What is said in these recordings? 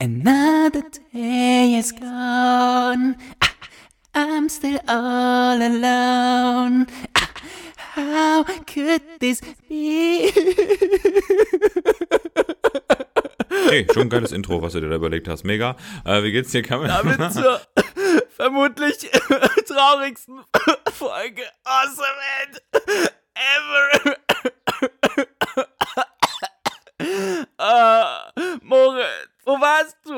Another day is gone, I'm still all alone, how could this be? Hey, schon ein geiles Intro, was du dir da überlegt hast, mega. Wie geht's dir, Kamil? Damit zur vermutlich traurigsten Folge Awesome End ever. Moritz, wo warst du?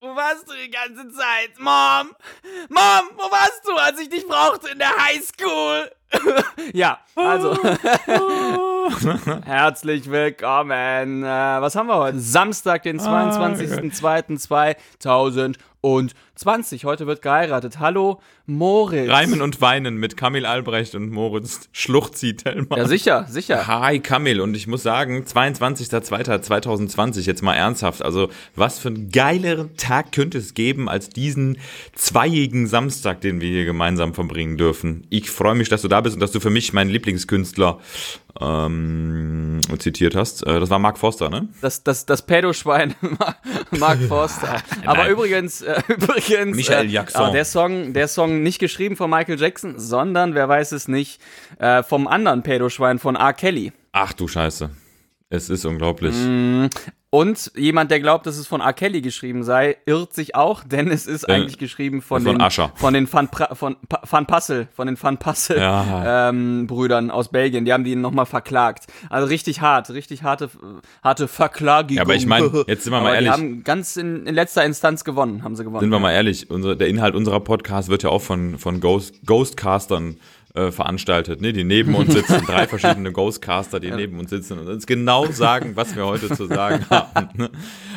Wo warst du die ganze Zeit? Mom, wo warst du, als ich dich brauchte in der Highschool? Ja, also. Herzlich willkommen. Was haben wir heute? Samstag, den 22.02.2020. Heute wird geheiratet. Hallo, Moritz. Reimen und Weinen mit Kamil Albrecht und Moritz Schluchzi-Tellmann. Ja, sicher. Hi, Kamil. Und ich muss sagen, 22.02.2020, jetzt mal ernsthaft. Also, was für einen geileren Tag könnte es geben, als diesen zweijigen Samstag, den wir hier gemeinsam verbringen dürfen. Ich freue mich, dass du da bist und dass du für mich meinen Lieblingskünstler zitiert hast. Das war Mark Forster, ne? Das Pädoschwein Mark Forster. Aber übrigens Michael Jackson. Der Song nicht geschrieben von Michael Jackson, sondern, wer weiß es nicht, vom anderen Pädoschwein von R. Kelly. Ach du Scheiße. Es ist unglaublich. Und jemand, der glaubt, dass es von R. Kelly geschrieben sei, irrt sich auch, denn es ist eigentlich geschrieben von den Van Passel ja. Brüdern aus Belgien. Die haben die nochmal verklagt. Also richtig harte Verklagung. Ja, aber ich meine, jetzt sind wir mal ehrlich. Die haben ganz in letzter Instanz gewonnen. Sind wir mal ehrlich, der Inhalt unserer Podcasts wird ja auch von Ghostcastern veranstaltet, ne? Die neben uns sitzen, drei verschiedene Ghostcaster, die neben uns sitzen und uns genau sagen, was wir heute zu sagen haben. Ne?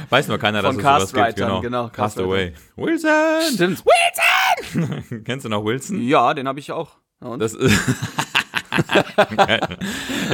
Weiß nur keiner, dass es sowas gibt. Genau. Castaway. Wilson! Stimmt's. Wilson! Kennst du noch Wilson? Ja, den habe ich auch. Und? Das ist...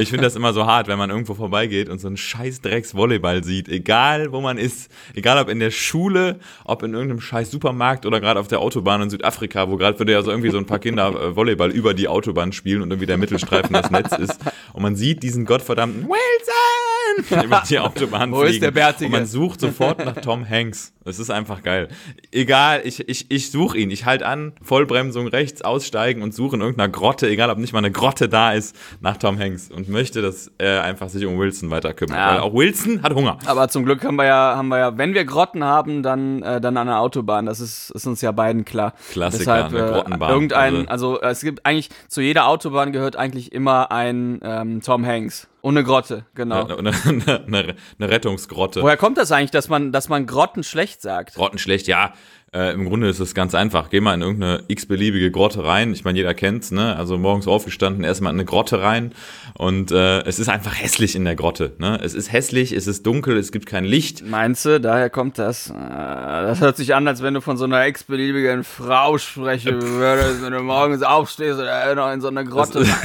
Ich finde das immer so hart, wenn man irgendwo vorbeigeht und so einen scheiß Drecks-Volleyball sieht, egal wo man ist, egal ob in der Schule, ob in irgendeinem scheiß Supermarkt oder gerade auf der Autobahn in Südafrika, wo gerade würde ja so irgendwie so ein paar Kinder Volleyball über die Autobahn spielen und irgendwie der Mittelstreifen das Netz ist und man sieht diesen gottverdammten Wilson über die Autobahn fliegen. Wo ist der Bärtige? Und man sucht sofort nach Tom Hanks. Es ist einfach geil. Egal, ich suche ihn, ich halte an, Vollbremsung rechts, aussteigen und suche in irgendeiner Grotte, egal ob nicht mal eine Grotte da ist, nach Tom Hanks und möchte, dass er einfach sich um Wilson weiter kümmert, ja. Weil auch Wilson hat Hunger. Aber zum Glück haben wir ja, wenn wir Grotten haben, dann an der Autobahn, das ist uns ja beiden klar. Klassiker, deshalb, eine Grottenbahn. Es gibt eigentlich, zu jeder Autobahn gehört eigentlich immer ein Tom Hanks. Und eine Grotte, genau. Eine Rettungsgrotte. Woher kommt das eigentlich, dass man Grotten schlecht sagt? Grotten schlecht, ja. Im Grunde ist es ganz einfach. Geh mal in irgendeine x-beliebige Grotte rein. Ich meine, jeder kennt's, ne? Also morgens aufgestanden, erstmal in eine Grotte rein. Und es ist einfach hässlich in der Grotte, ne? Es ist hässlich, es ist dunkel, es gibt kein Licht. Meinst du, daher kommt das? Das hört sich an, als wenn du von so einer x-beliebigen Frau sprechen würdest, wenn du morgens aufstehst oder noch in so eine Grotte. Ja.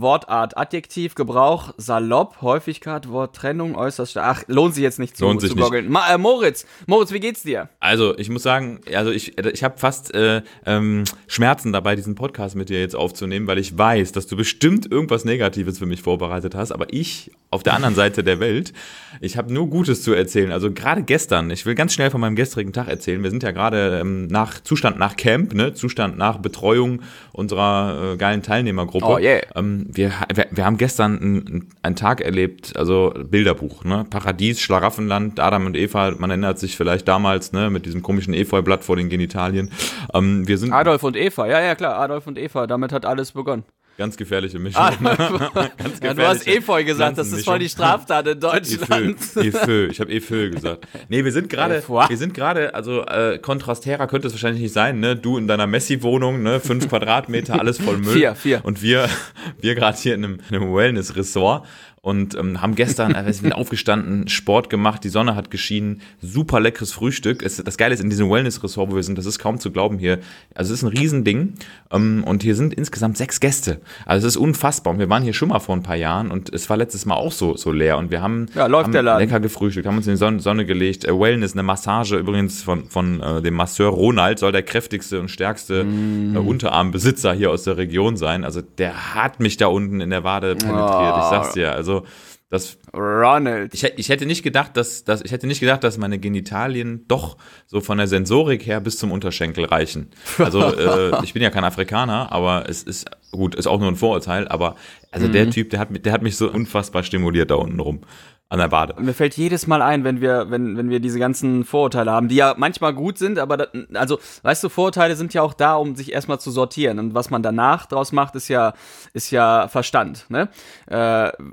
Wortart, Adjektiv, Gebrauch, salopp, Häufigkeit, Worttrennung, äußerst stark. Ach, lohnt sich jetzt nicht zu goggeln. Moritz, wie geht's dir? Also ich muss sagen, ich habe fast Schmerzen dabei, diesen Podcast mit dir jetzt aufzunehmen, weil ich weiß, dass du bestimmt irgendwas Negatives für mich vorbereitet hast, aber ich auf der anderen Seite der Welt, ich habe nur Gutes zu erzählen. Also gerade gestern, ich will ganz schnell von meinem gestrigen Tag erzählen, wir sind ja gerade Zustand nach Camp, ne? Zustand nach Betreuung unserer geilen Teilnehmergruppe. Oh yeah. Wir haben gestern einen Tag erlebt, also Bilderbuch, ne? Paradies, Schlaraffenland, Adam und Eva, man erinnert sich vielleicht damals, ne? Mit diesem komischen Efeublatt vor den Genitalien. Wir sind Adolf und Eva, ja klar, Adolf und Eva, damit hat alles begonnen. Ganz gefährliche Mischung. Ganz gefährliche du hast Efeu gesagt, das ist voll die Straftat in Deutschland. Ich habe Efeu gesagt. Nee, wir sind gerade, also kontrastärer könnte es wahrscheinlich nicht sein, ne? Du in deiner Messi-Wohnung, ne? 5 Quadratmeter, alles voll Müll. Vier. Und wir gerade hier in einem Wellness-Ressort. Und haben gestern, wir sind aufgestanden, Sport gemacht, die Sonne hat geschienen, super leckeres Frühstück. Das Geile ist, in diesem Wellness-Ressort, wo wir sind, das ist kaum zu glauben hier. Also es ist ein Riesending und hier sind insgesamt 6 Gäste. Also es ist unfassbar und wir waren hier schon mal vor ein paar Jahren und es war letztes Mal auch so leer und wir haben lecker gefrühstückt, haben uns in die Sonne gelegt, Wellness, eine Massage übrigens von dem Masseur Ronald, soll der kräftigste und stärkste Unterarmbesitzer hier aus der Region sein. Also der hat mich da unten in der Wade penetriert, ich sag's dir, also Das, Ronald. Ich hätte nicht gedacht, dass meine Genitalien doch so von der Sensorik her bis zum Unterschenkel reichen. Also ich bin ja kein Afrikaner, aber es ist gut, ist auch nur ein Vorurteil. Aber also der Typ, der hat mich so unfassbar stimuliert da unten rum an der Wade. Mir fällt jedes Mal ein, wenn wir diese ganzen Vorurteile haben, die ja manchmal gut sind, aber da, also weißt du, Vorurteile sind ja auch da, um sich erstmal zu sortieren, und was man danach draus macht, ist ja Verstand, ne?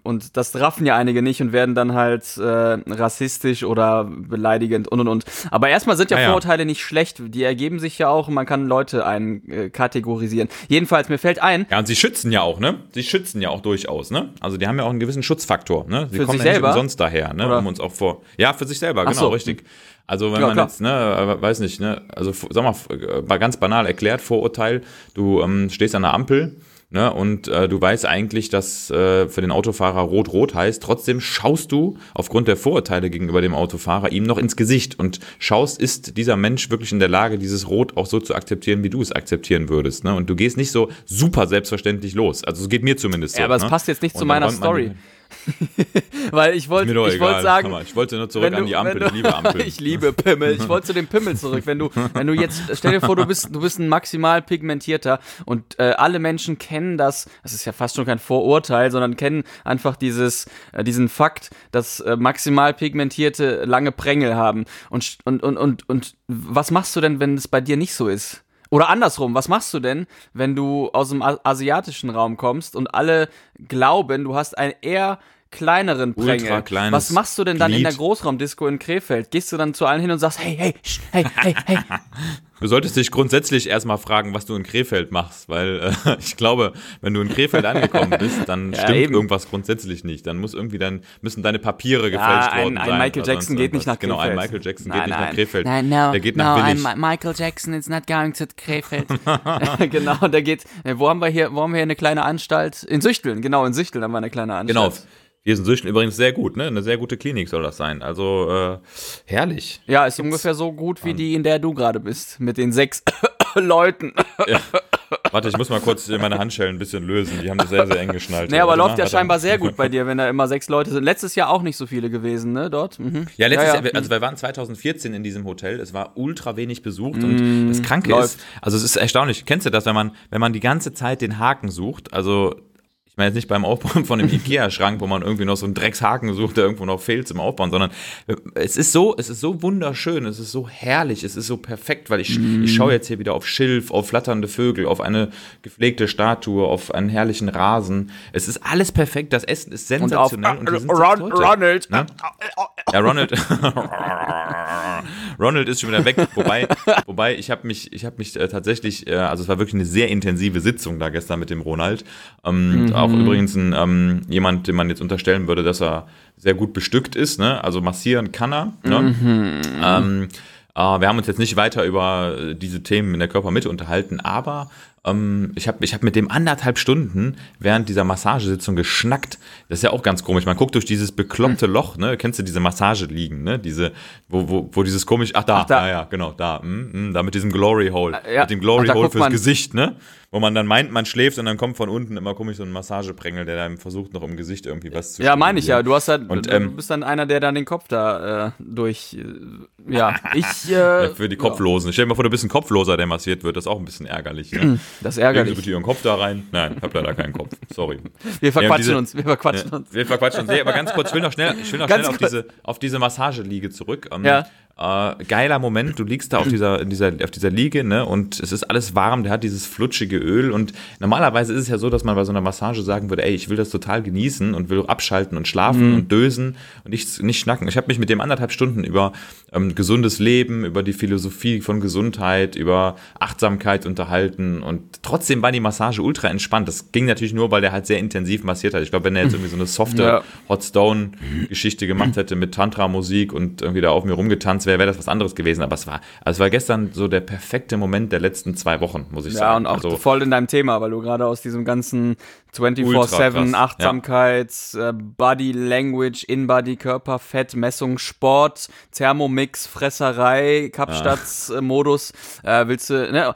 Und das raffen ja einige nicht und werden dann halt rassistisch oder beleidigend und. Aber erstmal sind ja Vorurteile nicht schlecht, die ergeben sich ja auch und man kann Leute einkategorisieren. Jedenfalls, mir fällt ein. Ja, und sie schützen ja auch, ne? Sie schützen ja auch durchaus, ne? Also die haben ja auch einen gewissen Schutzfaktor, ne? Sie für kommen sich ja selber. Sonst daher, ne, um uns auch vor. Ja, für sich selber, genau, so. Richtig. Also wenn man jetzt, ne, weiß nicht, ne, also sag mal, ganz banal erklärt, Vorurteil, du stehst an der Ampel, ne, und du weißt eigentlich, dass für den Autofahrer rot-rot heißt, trotzdem schaust du aufgrund der Vorurteile gegenüber dem Autofahrer ihm noch ins Gesicht und schaust, ist dieser Mensch wirklich in der Lage, dieses Rot auch so zu akzeptieren, wie du es akzeptieren würdest, ne, und du gehst nicht so super selbstverständlich los, also es geht mir zumindest so. Ja, aber es passt jetzt nicht zu meiner Story. Weil ich wollte sagen, ich wollte nur zurück an die Ampel, ich liebe Ampel. Ich liebe Pimmel, ich wollte zu dem Pimmel zurück. Wenn du jetzt, stell dir vor, du bist ein maximal pigmentierter und alle Menschen kennen das ist ja fast schon kein Vorurteil, sondern kennen einfach diesen Fakt, dass maximal pigmentierte lange Prängel haben. Und was machst du denn, wenn es bei dir nicht so ist? Oder andersrum, was machst du denn, wenn du aus dem asiatischen Raum kommst und alle glauben, du hast einen eher kleineren Prängel? Was machst du denn dann in der Großraumdisco in Krefeld? Gehst du dann zu allen hin und sagst, hey. Du solltest dich grundsätzlich erstmal fragen, was du in Krefeld machst, weil ich glaube, wenn du in Krefeld angekommen bist, dann stimmt eben irgendwas grundsätzlich nicht. Dann müssen deine Papiere gefälscht worden sein. Ein Michael Jackson geht nicht nach Krefeld. Genau, ein Michael Jackson geht nicht nach Krefeld. Der geht nach Willig. Michael Jackson is not going to Krefeld. Genau, der geht. Wo haben wir hier eine kleine Anstalt? In Süchteln, genau, in Süchteln haben wir eine kleine Anstalt. Genau. Wir sind Süchteln übrigens sehr gut, ne? Eine sehr gute Klinik soll das sein. Also herrlich. Ja, ist ungefähr so gut wie die, in der du gerade bist, mit den 6 Leuten. Ja. Warte, ich muss mal kurz meine Handschellen ein bisschen lösen. Die haben das sehr, sehr eng geschnallt. Nee, aber läuft ja scheinbar sehr gut bei dir, wenn da immer 6 Leute sind. Letztes Jahr auch nicht so viele gewesen, ne, dort? Mhm. Ja, letztes Jahr, also wir waren 2014 in diesem Hotel. Es war ultra wenig besucht und das Kranke ist, also es ist erstaunlich. Kennst du das, wenn man die ganze Zeit den Haken sucht, also ich meine jetzt nicht beim Aufbauen von einem Ikea-Schrank, wo man irgendwie noch so einen Dreckshaken sucht, der irgendwo noch fehlt zum Aufbauen, sondern es ist so wunderschön, es ist so herrlich, es ist so perfekt, weil ich schaue jetzt hier wieder auf Schilf, auf flatternde Vögel, auf eine gepflegte Statue, auf einen herrlichen Rasen. Es ist alles perfekt, das Essen ist sensationell. Und Ronald. Ne? Ja, Ronald ist schon wieder weg, wobei ich habe mich tatsächlich, also es war wirklich eine sehr intensive Sitzung da gestern mit dem Ronald. Auch übrigens jemand, dem man jetzt unterstellen würde, dass er sehr gut bestückt ist, ne? Also massieren kann er. Ne? Wir haben uns jetzt nicht weiter über diese Themen in der Körpermitte unterhalten, aber ich hab mit dem 1,5 Stunden während dieser Massagesitzung geschnackt. Das ist ja auch ganz komisch. Man guckt durch dieses bekloppte Loch, ne? Kennst du diese Massageliegen, ne? Diese, wo dieses komisch, da mit diesem Glory Hole. Ja. Mit dem Glory Hole fürs Gesicht, ne? Wo man dann meint, man schläft und dann kommt von unten immer komisch so ein Massageprängel, der dann versucht, noch im Gesicht irgendwie was zu stimulieren. Ja, meine ich ja. Du hast halt, und, du bist dann einer, der dann den Kopf da für die Kopflosen. Ich stell dir mal vor, du bist ein Kopfloser, der massiert wird. Das ist auch ein bisschen ärgerlich, ne? Das ärgert mich. Bitte Ihren Kopf da rein. Nein, ich hab leider keinen Kopf. Sorry. Wir verquatschen uns. Nee, aber ganz kurz, ich will noch schnell auf diese Massageliege zurück. Geiler Moment, du liegst da auf dieser Liege, ne, und es ist alles warm, der hat dieses flutschige Öl und normalerweise ist es ja so, dass man bei so einer Massage sagen würde, ey, ich will das total genießen und will abschalten und schlafen und dösen und nicht schnacken. Ich habe mich mit dem 1,5 Stunden über gesundes Leben, über die Philosophie von Gesundheit, über Achtsamkeit unterhalten und trotzdem war die Massage ultra entspannt. Das ging natürlich nur, weil der halt sehr intensiv massiert hat. Ich glaube, wenn er jetzt irgendwie so eine softe Hot Stone-Geschichte gemacht hätte mit Tantra-Musik und irgendwie da auf mir rumgetanzt, wäre das was anderes gewesen, aber es war gestern so der perfekte Moment der letzten 2 Wochen, muss ich sagen. Ja, und auch also, voll in deinem Thema, weil du gerade aus diesem ganzen 24/7, Achtsamkeits, ja. Body Language, In-Body, Körperfett, Messung, Sport, Thermomix, Fresserei, Kapstadts-Modus. Willst du, ne,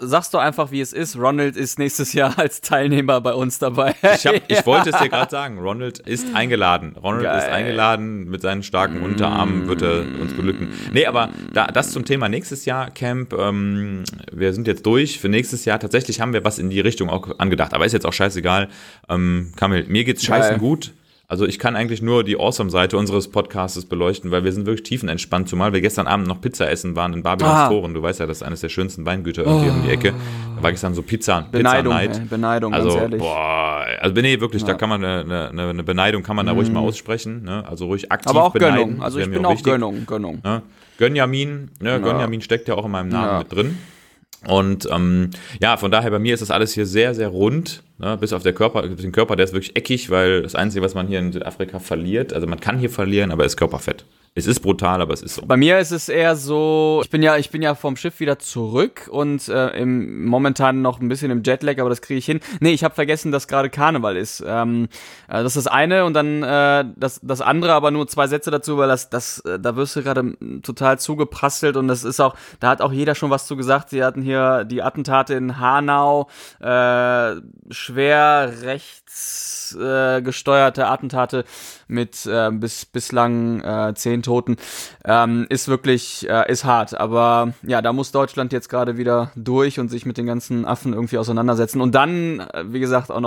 sagst du einfach, wie es ist. Ronald ist nächstes Jahr als Teilnehmer bei uns dabei. Ich wollte es dir gerade sagen. Ronald ist eingeladen. Ronald ist eingeladen. Mit seinen starken Unterarmen wird er uns beglücken. Nee, aber das zum Thema nächstes Jahr Camp. Wir sind jetzt durch. Für nächstes Jahr tatsächlich haben wir was in die Richtung auch angedacht. Aber ist jetzt auch scheißegal. Kamil, mir geht's scheißen gut. Also ich kann eigentlich nur die Awesome-Seite unseres Podcasts beleuchten, weil wir sind wirklich tiefenentspannt, zumal wir gestern Abend noch Pizza essen waren in Barbios Toren. Du weißt ja, das ist eines der schönsten Weingüter irgendwie um die Ecke. Da war gestern so Pizza-Night. Beneidung, also, ganz ehrlich. Boah, also nee, wirklich, da kann man eine Beneidung kann man da ruhig mal aussprechen. Ne? Also ruhig aktiv beneiden. Aber auch beneiden. Gönnung, also ich bin auch wichtig. Gönnung. Ne? Gönjamin steckt ja auch in meinem Namen mit drin. Und von daher, bei mir ist das alles hier sehr, sehr rund, ne? Bis auf den Körper, der ist wirklich eckig, weil das Einzige, was man hier in Südafrika verliert, also man kann hier verlieren, aber ist Körperfett. Es ist brutal, aber es ist so. Bei mir ist es eher so, ich bin ja vom Schiff wieder zurück und momentan noch ein bisschen im Jetlag, aber das kriege ich hin. Nee, ich habe vergessen, dass gerade Karneval ist. Das ist das eine und dann das andere, aber nur zwei Sätze dazu, weil da wirst du gerade total zugeprasselt und das ist auch, da hat auch jeder schon was zu gesagt. Sie hatten hier die Attentate in Hanau, schwer rechts gesteuerte Attentate mit bislang 10 Toten, ist wirklich ist hart, aber ja, da muss Deutschland jetzt gerade wieder durch und sich mit den ganzen Affen irgendwie auseinandersetzen und dann, wie gesagt, auch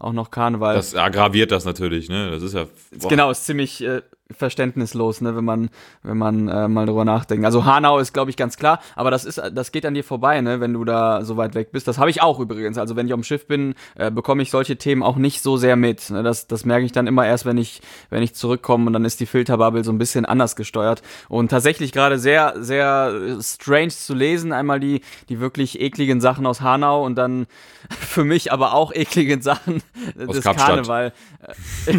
noch Karneval. Das aggraviert das natürlich, ne? Das ist ja... Boah. Genau, ist ziemlich... verständnislos, ne, wenn man mal drüber nachdenkt. Also Hanau ist, glaube ich, ganz klar, aber das geht an dir vorbei, ne, wenn du da so weit weg bist. Das habe ich auch übrigens. Also wenn ich auf dem Schiff bin, bekomme ich solche Themen auch nicht so sehr mit. Ne? Das merke ich dann immer erst, wenn ich zurückkomme und dann ist die Filterbubble so ein bisschen anders gesteuert. Und tatsächlich gerade sehr, sehr strange zu lesen. Einmal die wirklich ekligen Sachen aus Hanau und dann für mich aber auch ekligen Sachen aus des Kapstadt. Karneval.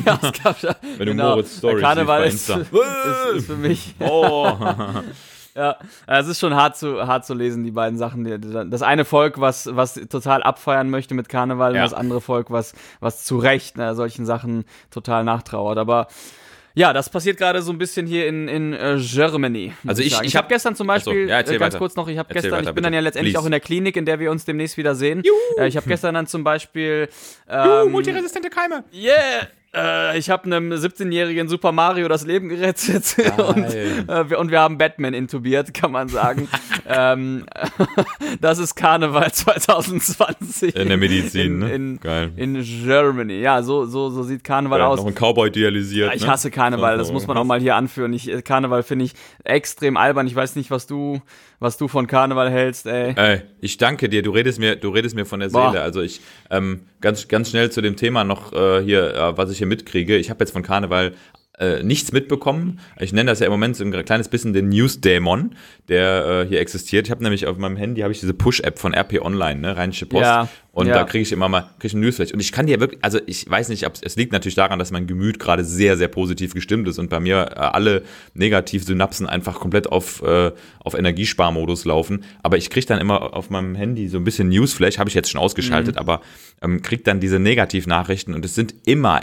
Aus Kapstadt. Wenn du genau. Moritz Story Karneval ist für mich. Oh. Ja, es ist schon hart zu lesen, die beiden Sachen. Das eine Volk, was total abfeiern möchte mit Karneval und das andere Volk, was zu Recht solchen Sachen total nachtrauert. Aber ja, das passiert gerade so ein bisschen hier in Germany. Also ich habe gestern zum Beispiel, ich bin dann ja letztendlich auch in der Klinik, in der wir uns demnächst wieder sehen. Ich habe gestern dann zum Beispiel... multiresistente Keime. Yeah! Ich habe einem 17-jährigen Super Mario das Leben gerettet und wir haben Batman intubiert, kann man sagen. Das ist Karneval 2020. In der Medizin, ne? Geil. In Germany. Ja, so sieht Karneval aus. Noch ein Cowboy idealisiert. Ich hasse Karneval, das muss man auch mal hier anführen. Karneval finde ich extrem albern. Ich weiß nicht, was du von Karneval hältst, ey. Ich danke dir, du redest mir von der Seele. Boah. Also ich, ganz, ganz schnell zu dem Thema noch was ich hier mitkriege. Ich habe jetzt von Karneval nichts mitbekommen. Ich nenne das ja im Moment so ein kleines bisschen den News-Dämon, der hier existiert. Ich habe nämlich auf meinem Handy diese Push-App von RP Online, ne, Rheinische Post. Ja. Und da kriege ich immer mal ein Newsflash. Und ich kann dir wirklich, also ich weiß nicht, es liegt natürlich daran, dass mein Gemüt gerade sehr, sehr positiv gestimmt ist und bei mir alle Negativ-Synapsen einfach komplett auf Energiesparmodus laufen. Aber ich kriege dann immer auf meinem Handy so ein bisschen Newsflash, habe ich jetzt schon ausgeschaltet, aber kriege dann diese Negativnachrichten und es sind immer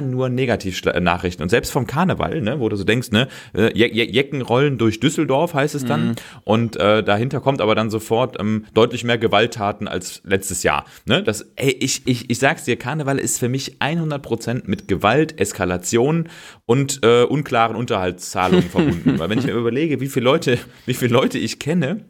nur Negativnachrichten. Und selbst vom Karneval, ne, wo du so denkst, ne, Jecken rollen durch Düsseldorf, heißt es dann. Und dahinter kommt aber dann sofort deutlich mehr Gewalttaten als letztes Jahr. Ne? Ich sag's dir, Karneval ist für mich 100% mit Gewalt, Eskalation und unklaren Unterhaltszahlungen verbunden. Weil wenn ich mir überlege, wie viele Leute ich kenne,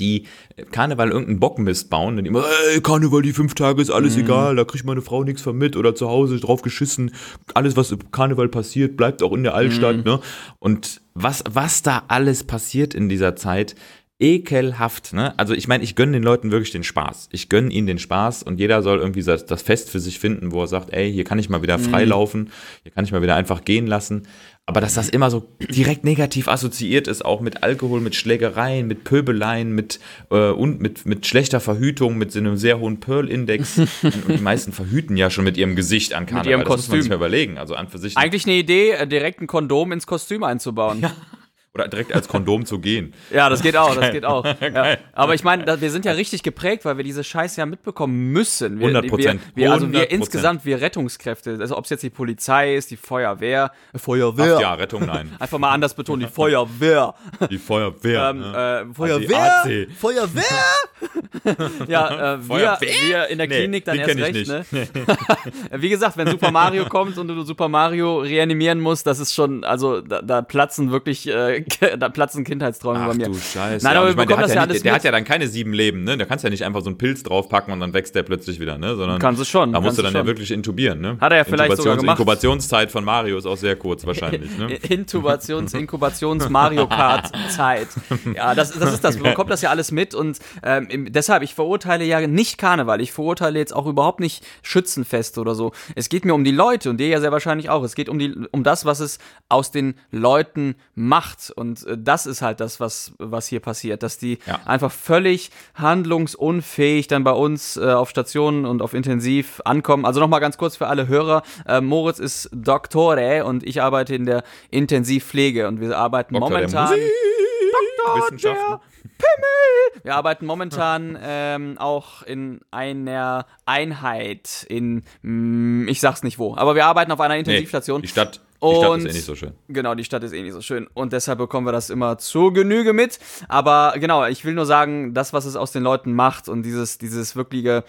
die Karneval irgendeinen Bockmist bauen, dann immer, Karneval, die 5 Tage ist alles egal, da kriegt meine Frau nichts von mit oder zu Hause drauf geschissen, alles, was Karneval passiert, bleibt auch in der Altstadt. Ne? Und was da alles passiert in dieser Zeit, ekelhaft, ne? Also ich meine, ich gönne den Leuten wirklich den Spaß. Ich gönne ihnen den Spaß und jeder soll irgendwie das Fest für sich finden, wo er sagt, ey, hier kann ich mal wieder freilaufen, hier kann ich mal wieder einfach gehen lassen. Aber dass das immer so direkt negativ assoziiert ist, auch mit Alkohol, mit Schlägereien, mit Pöbeleien, mit schlechter Verhütung, mit so einem sehr hohen Pearl-Index. Und die meisten verhüten ja schon mit ihrem Gesicht an Karneval. Mit ihrem Kostüm. Das muss man sich mal überlegen. Also an für sich. Eigentlich eine Idee, direkt ein Kondom ins Kostüm einzubauen. Ja. Oder direkt als Kondom zu gehen. Ja, das geht auch, das geht auch. Ja. Aber ich meine, wir sind ja richtig geprägt, weil wir diese Scheiße ja mitbekommen müssen. 100%. Wir insgesamt, wir Rettungskräfte, also ob es jetzt die Polizei ist, die Feuerwehr. Feuerwehr. Ach ja, Rettung, nein. Einfach mal anders betonen, die Feuerwehr. Die Feuerwehr. Feuerwehr? Die AC. Feuerwehr? Ja, wir in der Klinik dann erst recht. Ne? Wie gesagt, wenn Super Mario kommt und du Super Mario reanimieren musst, das ist schon, also da platzen wirklich, da platzen Kindheitsträume bei mir. Ach du Scheiße. Nein, aber ich meine, der hat ja dann keine 7 Leben, ne? Da kannst du ja nicht einfach so einen Pilz draufpacken und dann wächst der plötzlich wieder, ne? Sondern kannst du schon. Da musst du dann ja wirklich intubieren, ne? Hat er ja vielleicht sogar gemacht. Inkubationszeit von Mario ist auch sehr kurz wahrscheinlich, ne? Inkubations-Mario-Kart-Zeit. Ja, das ist das. Man bekommt das ja alles mit und deshalb, ich verurteile ja nicht Karneval. Ich verurteile jetzt auch überhaupt nicht Schützenfeste oder so. Es geht mir um die Leute und dir ja sehr wahrscheinlich auch. Es geht um das, was es aus den Leuten macht. Und das ist halt das, was hier passiert, dass die einfach völlig handlungsunfähig dann bei uns auf Stationen und auf Intensiv ankommen. Also nochmal ganz kurz für alle Hörer, Moritz ist Doktore und ich arbeite in der Intensivpflege und wir arbeiten Wir arbeiten momentan auch in einer Einheit ich sag's nicht wo, aber wir arbeiten auf einer Intensivstation. Nee, die Stadt ist eh nicht so schön. Genau, die Stadt ist eh nicht so schön. Und deshalb bekommen wir das immer zur Genüge mit. Aber genau, ich will nur sagen, das, was es aus den Leuten macht und dieses wirkliche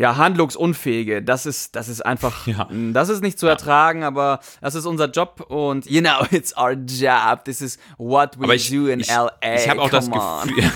handlungsunfähige, das ist einfach, das ist nicht zu ertragen, aber das ist unser Job und, you know, it's our job, this is what we do in L.A., ich habe auch das Gefühl,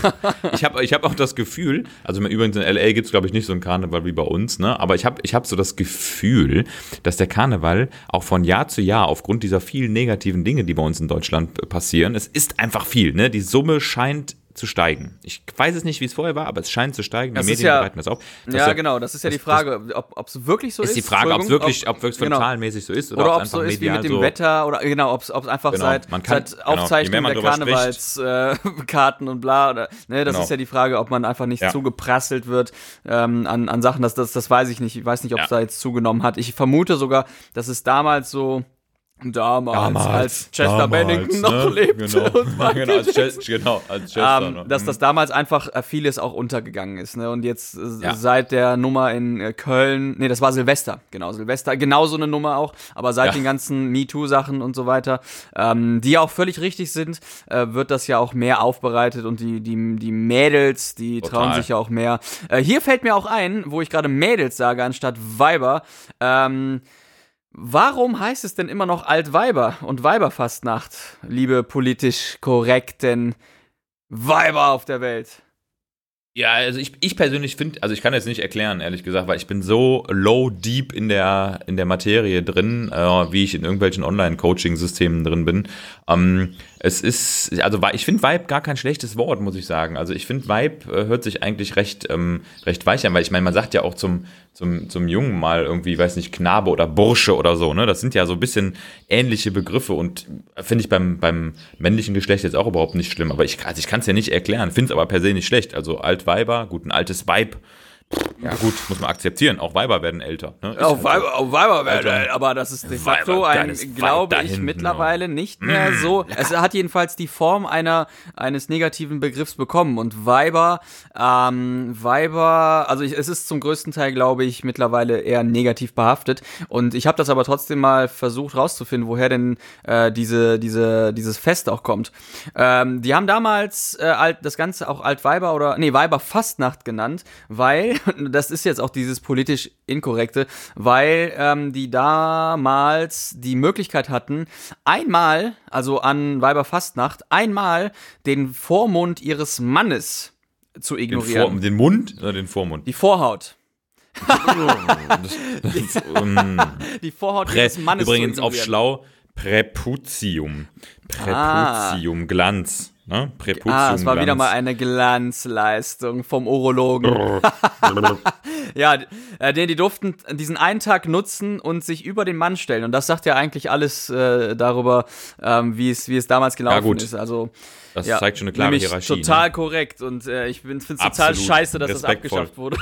ich hab auch das Gefühl, also übrigens in L.A. gibt es, glaube ich, nicht so einen Karneval wie bei uns, ne? Aber ich hab so das Gefühl, dass der Karneval auch von Jahr zu Jahr aufgrund dieser vielen negativen Dinge, die bei uns in Deutschland passieren, es ist einfach viel, ne? Die Summe scheint zu steigen. Ich weiß es nicht, wie es vorher war, aber es scheint zu steigen. Die Medien bereiten das auf. Das ist ja die Frage, ob es wirklich so ist. Ist die Frage, ob es wirklich zahlenmäßig so ist. Oder ob es so ist wie mit dem Wetter. Oder genau, ob es einfach seit Aufzeichnung der Karnevalskarten und bla. Oder, ne, das ist ja die Frage, ob man einfach nicht zugeprasselt wird an Sachen. Das weiß ich nicht. Ich weiß nicht, ob es da jetzt zugenommen hat. Ich vermute sogar, dass es damals so... als Chester Bennington noch lebte. Genau. Und als Chester. Dass das damals einfach vieles auch untergegangen ist. Ne? Und jetzt seit der Nummer in Köln, das war Silvester, genau so eine Nummer auch, aber seit den ganzen MeToo-Sachen und so weiter, die ja auch völlig richtig sind, wird das ja auch mehr aufbereitet und die Mädels, die trauen sich ja auch mehr. Hier fällt mir auch ein, wo ich gerade Mädels sage, anstatt Weiber, warum heißt es denn immer noch Altweiber und Weiberfastnacht, liebe politisch korrekten Weiber auf der Welt? Ja, also ich persönlich finde, also ich kann das nicht erklären, ehrlich gesagt, weil ich bin so low deep in der Materie drin, wie ich in irgendwelchen Online-Coaching-Systemen drin bin. Es ist, also ich finde Vibe gar kein schlechtes Wort, muss ich sagen. Also ich finde Vibe hört sich eigentlich recht weich an, weil ich meine, man sagt ja auch zum Jungen mal irgendwie, weiß nicht, Knabe oder Bursche oder so, ne? Das sind ja so ein bisschen ähnliche Begriffe und finde ich beim männlichen Geschlecht jetzt auch überhaupt nicht schlimm, aber ich kann es ja nicht erklären, finde es aber per se nicht schlecht, also Altweiber, gut, ein altes Weib, ja gut, muss man akzeptieren, auch Weiber werden älter. Ne? Weiber werden älter, aber das ist de facto ein, glaube ich, mittlerweile nicht mehr so. Ja. Es hat jedenfalls die Form eines negativen Begriffs bekommen und Weiber, also es ist zum größten Teil, glaube ich, mittlerweile eher negativ behaftet und ich habe das aber trotzdem mal versucht rauszufinden, woher denn dieses Fest auch kommt. Die haben damals das Ganze auch Altweiber oder, Weiberfastnacht genannt, weil das ist jetzt auch dieses politisch Inkorrekte, weil die damals die Möglichkeit hatten, einmal, also an Weiberfastnacht, einmal den Vormund ihres Mannes zu ignorieren. Den Mund oder den Vormund? Die Vorhaut. Die Vorhaut ihres Mannes übrigens zu ignorieren. Übrigens auf schlau, Präputium. Glanz. Ne? Präputium. Ah, es war wieder mal eine Glanzleistung vom Urologen. Ja, die durften diesen einen Tag nutzen und sich über den Mann stellen. Und das sagt ja eigentlich alles darüber, wie es damals gelaufen ist. Also, das zeigt schon eine klare Hierarchie. Total korrekt. Und ich finde es total scheiße, dass respektvoll. Das abgeschafft wurde.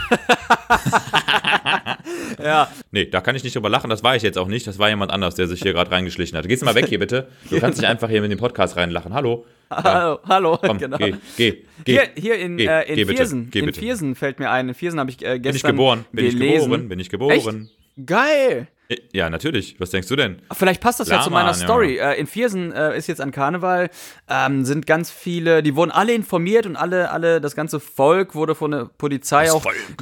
Ja. Nee, da kann ich nicht drüber lachen. Das war ich jetzt auch nicht. Das war jemand anders, der sich hier gerade reingeschlichen hat. Gehst du mal weg hier bitte. Du kannst nicht einfach hier mit dem Podcast reinlachen. Hallo. Ja. Hallo. Komm, genau. Geh. Hier in Viersen. In Viersen fällt mir ein. In Viersen habe ich gestern Bin ich geboren. Echt? Geil. Ja, natürlich. Was denkst du denn? Vielleicht passt das ja zu meiner Story. Ja. In Viersen ist jetzt an Karneval, sind ganz viele, die wurden alle informiert und alle das ganze Volk wurde von der Polizei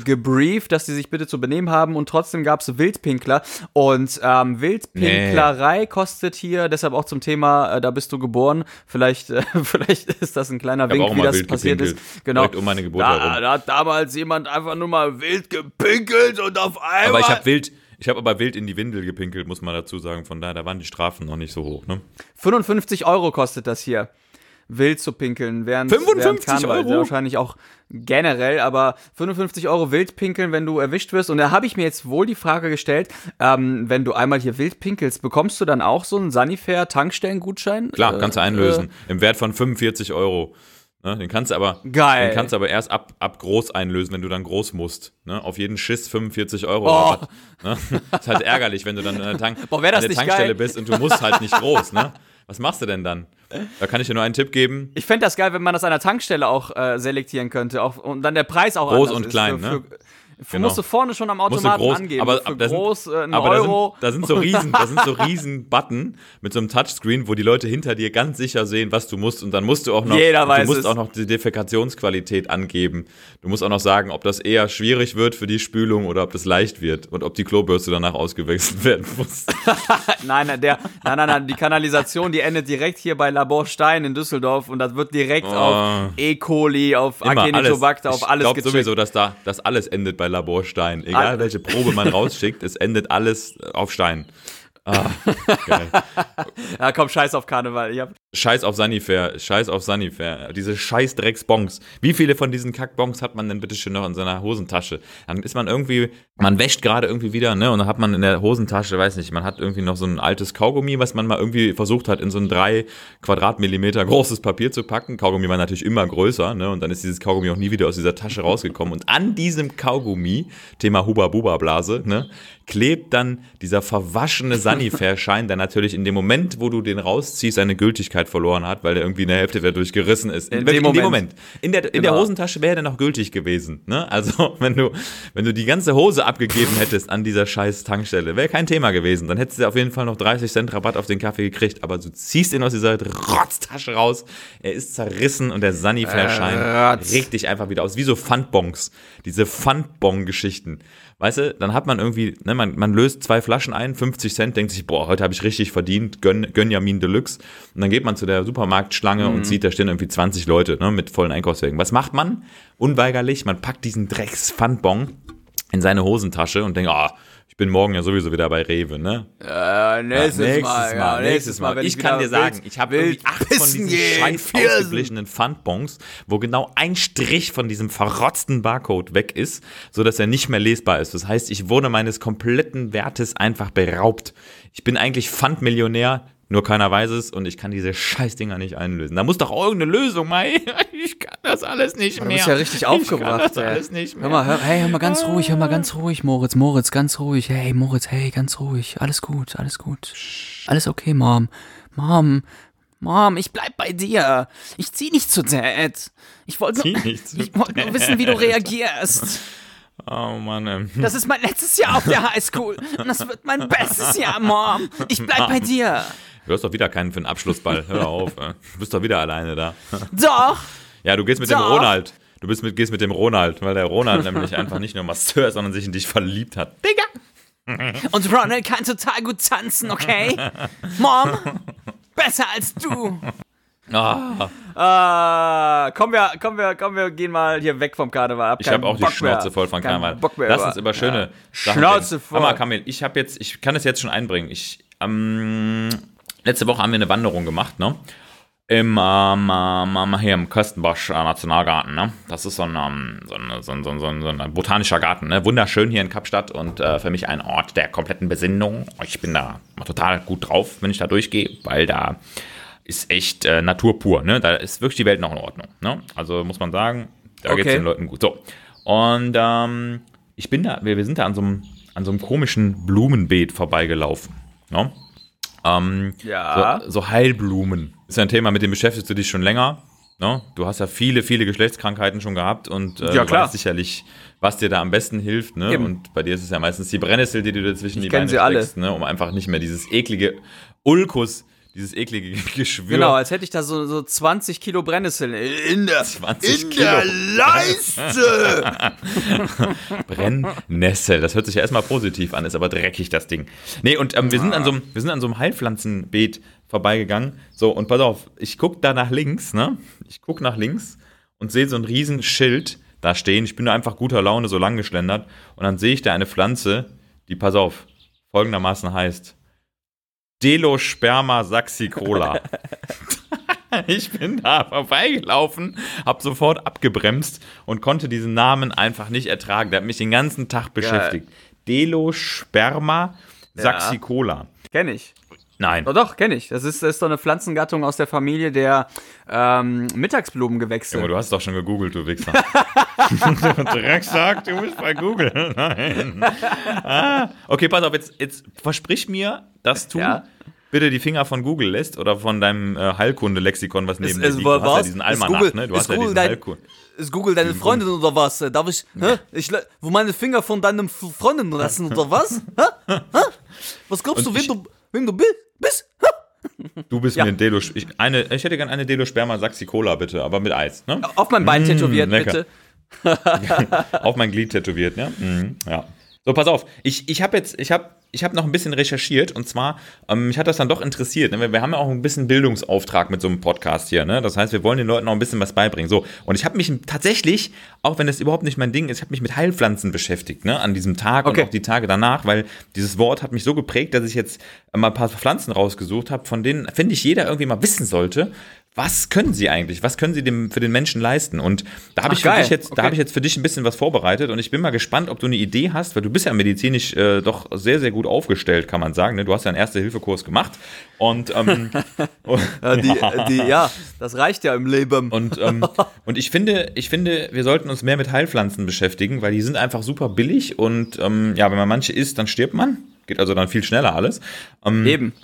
gebrieft, dass die sich bitte zu benehmen haben und trotzdem gab es Wildpinkler und Wildpinklerei kostet hier, deshalb auch zum Thema, da bist du geboren, vielleicht ist das ein kleiner Wink, wie das passiert ist. Genau. Direkt um meine Geburt herum. Da hat damals jemand einfach nur mal wild gepinkelt und auf einmal... Aber ich habe wild in die Windel gepinkelt, muss man dazu sagen. Von daher, da waren die Strafen noch nicht so hoch, ne? 55 € kostet das hier, wild zu pinkeln. 55 Euro? Wahrscheinlich auch generell, aber 55 € wild pinkeln, wenn du erwischt wirst. Und da habe ich mir jetzt wohl die Frage gestellt, wenn du einmal hier wild pinkelst, bekommst du dann auch so einen Sanifair-Tankstellengutschein? Klar, kannst du einlösen, im Wert von 45 €. Ne, den kannst du aber erst ab groß einlösen, wenn du dann groß musst. Ne, auf jeden Schiss 45 € Rabatt. Ne? Ist halt ärgerlich, wenn du dann an der Tankstelle bist und du musst halt nicht groß. Ne? Was machst du denn dann? Da kann ich dir nur einen Tipp geben. Ich fände das geil, wenn man das an der Tankstelle auch selektieren könnte. Auch, und dann der Preis auch groß anders ist. Groß und klein, ne? Genau. Musst du vorne schon am Automaten groß angeben. Da sind so riesen Button mit so einem Touchscreen, wo die Leute hinter dir ganz sicher sehen, was du musst. Und dann musst du auch noch, die Defekationsqualität angeben. Du musst auch noch sagen, ob das eher schwierig wird für die Spülung oder ob das leicht wird und ob die Klobürste danach ausgewechselt werden muss. Nein, die Kanalisation, die endet direkt hier bei Laborstein in Düsseldorf und das wird direkt auf E. coli, auf Acinetobacter, auf alles gecheckt. Ich glaube sowieso, dass alles endet bei Laborstein. Egal, welche Probe man rausschickt, es endet alles auf Stein. Ah, geil. Ja, komm, scheiß auf Karneval. Scheiß auf Sanifair. Diese scheiß Drecksbons. Wie viele von diesen Kackbons hat man denn bitte schön noch in seiner Hosentasche? Dann ist man irgendwie, man wäscht gerade irgendwie wieder, ne? Und dann hat man in der Hosentasche, weiß nicht, man hat irgendwie noch so ein altes Kaugummi, was man mal irgendwie versucht hat, in so ein 3 Quadratmillimeter großes Papier zu packen. Kaugummi war natürlich immer größer, ne? Und dann ist dieses Kaugummi auch nie wieder aus dieser Tasche rausgekommen. Und an diesem Kaugummi, Thema Huba-Buba-Blase, ne? Klebt dann dieser verwaschene Sanifair-Schein, der natürlich in dem Moment, wo du den rausziehst, seine Gültigkeit verloren hat, weil der irgendwie in der Hälfte wieder durchgerissen ist. In dem Moment. In der Hosentasche wäre der noch gültig gewesen. Ne? Also, wenn du die ganze Hose abgegeben hättest an dieser scheiß Tankstelle, wäre kein Thema gewesen. Dann hättest du auf jeden Fall noch 30 Cent Rabatt auf den Kaffee gekriegt. Aber du ziehst ihn aus dieser Rotztasche raus. Er ist zerrissen und der Sanifair-Schein regt dich einfach wieder aus. Wie so Pfandbons. Diese Pfandbon-Geschichten. Weißt du, dann hat man irgendwie, ne, man löst 2 Flaschen ein, 50 Cent, denkt sich, boah, heute habe ich richtig verdient, Gönjamin Deluxe. Und dann geht man zu der Supermarktschlange und sieht, da stehen irgendwie 20 Leute, ne, mit vollen Einkaufswagen. Was macht man? Unweigerlich, man packt diesen Drecks-Pfandbon in seine Hosentasche und denkt, ich bin morgen ja sowieso wieder bei Rewe, ne? Nächstes Mal. Ich kann dir sagen, ich habe irgendwie 8 von diesen scheiß ausgeglichenen Pfandbons, wo genau ein Strich von diesem verrotzten Barcode weg ist, sodass er nicht mehr lesbar ist. Das heißt, ich wurde meines kompletten Wertes einfach beraubt. Ich bin eigentlich Pfandmillionär, nur keiner weiß es und ich kann diese Scheißdinger nicht einlösen. Da muss doch irgendeine Lösung mal. Ich kann das alles nicht mehr. Du bist ja richtig aufgebracht. Hör mal ganz ruhig, Moritz, ganz ruhig. Hey, Moritz, ganz ruhig. Alles gut. Alles okay, Mom, ich bleib bei dir. Ich zieh nicht zu Dad. Ich wollte nur wissen, wie du reagierst. Oh Mann. Das ist mein letztes Jahr auf der Highschool. Und das wird mein bestes Jahr, Mom. Ich bleib bei dir. Du hast doch wieder keinen für den Abschlussball. Hör auf. Du bist doch wieder alleine da. Doch. Ja, du gehst mit dem Ronald. Du gehst mit dem Ronald, weil der Ronald nämlich einfach nicht nur Masseur ist, sondern sich in dich verliebt hat. Digga. Und Ronald kann total gut tanzen, okay? Mom, besser als du. Komm, wir gehen mal hier weg vom Karneval ab. Ich habe auch die Schnauze voll von Karneval. Lass uns über schöne Sachen reden. Voll. Hammer, Kamil, ich kann das jetzt schon einbringen. Letzte Woche haben wir eine Wanderung gemacht, ne? Hier im Kirstenbosch Nationalgarten, ne? Das ist so ein botanischer Garten, ne? Wunderschön hier in Kapstadt und für mich ein Ort der kompletten Besinnung. Ich bin da total gut drauf, wenn ich da durchgehe, weil da ist echt Natur pur, ne? Da ist wirklich die Welt noch in Ordnung, ne? Also muss man sagen, da geht's den Leuten gut. So. Und ich bin da, wir sind da an so einem komischen Blumenbeet vorbeigelaufen, ne? So Heilblumen. Ist ja ein Thema, mit dem beschäftigst du dich schon länger. Ne? Du hast ja viele, viele Geschlechtskrankheiten schon gehabt und du weißt sicherlich, was dir da am besten hilft. Ne? Und bei dir ist es ja meistens die Brennnessel, die du dazwischen die Beine steckst, ne? Um einfach nicht mehr dieses eklige Ulkus, dieses eklige Geschwür. Genau, als hätte ich da so 20 Kilo Brennnesseln in der Leiste. Brennnessel, das hört sich ja erstmal positiv an, ist aber dreckig, das Ding. Nee, und wir sind an so einem Heilpflanzenbeet vorbeigegangen. So, und pass auf, ich gucke da nach links, ne? Ich gucke nach links und sehe so ein riesen Schild da stehen. Ich bin da einfach guter Laune so lang geschlendert. Und dann sehe ich da eine Pflanze, die, pass auf, folgendermaßen heißt: Delosperma Saxicola. Ich bin da vorbeigelaufen, habe sofort abgebremst und konnte diesen Namen einfach nicht ertragen. Der hat mich den ganzen Tag beschäftigt. Delosperma Saxicola. Kenne ich. Nein. Doch, kenne ich. Das ist doch eine Pflanzengattung aus der Familie der Mittagsblumengewächse. Du hast doch schon gegoogelt, du Wichser. Drecksack, du bist bei Google. Nein. Okay, pass auf, jetzt versprich mir, dass du bitte die Finger von Google lässt oder von deinem Heilkunde-Lexikon, was neben dir liegt. Du hast ja diesen Almanach, ne? Du hast ja diesen Heilkunde. Ist Google deine Freundin oder was? Darf ich, wo meine Finger von deinem Freundin lassen oder was? Was glaubst du, wenn du bist? Du bist mir ein Delo. Ich hätte gerne eine Delosperma Saxicola, bitte, aber mit Eis. Ne? Auf mein Bein tätowiert, lecker. Bitte. Auf mein Glied tätowiert, ne? Ja. So, pass auf. Ich habe noch ein bisschen recherchiert und zwar, mich hat das dann doch interessiert. Ne? Wir haben ja auch ein bisschen Bildungsauftrag mit so einem Podcast hier. Ne? Das heißt, wir wollen den Leuten noch ein bisschen was beibringen. So, und ich habe mich tatsächlich, auch wenn das überhaupt nicht mein Ding ist, ich habe mich mit Heilpflanzen beschäftigt, ne? An diesem Tag und auch die Tage danach, weil dieses Wort hat mich so geprägt, dass ich jetzt mal ein paar Pflanzen rausgesucht habe, von denen, finde ich, jeder irgendwie mal wissen sollte, was können sie eigentlich? Was können sie für den Menschen leisten? Und da habe ich jetzt für dich ein bisschen was vorbereitet und ich bin mal gespannt, ob du eine Idee hast, weil du bist ja medizinisch doch sehr, sehr gut aufgestellt, kann man sagen. Ne? Du hast ja einen Erste-Hilfe-Kurs gemacht und das reicht ja im Leben. Und ich finde, wir sollten uns mehr mit Heilpflanzen beschäftigen, weil die sind einfach super billig und wenn man manche isst, dann stirbt man. Geht also dann viel schneller alles. Eben.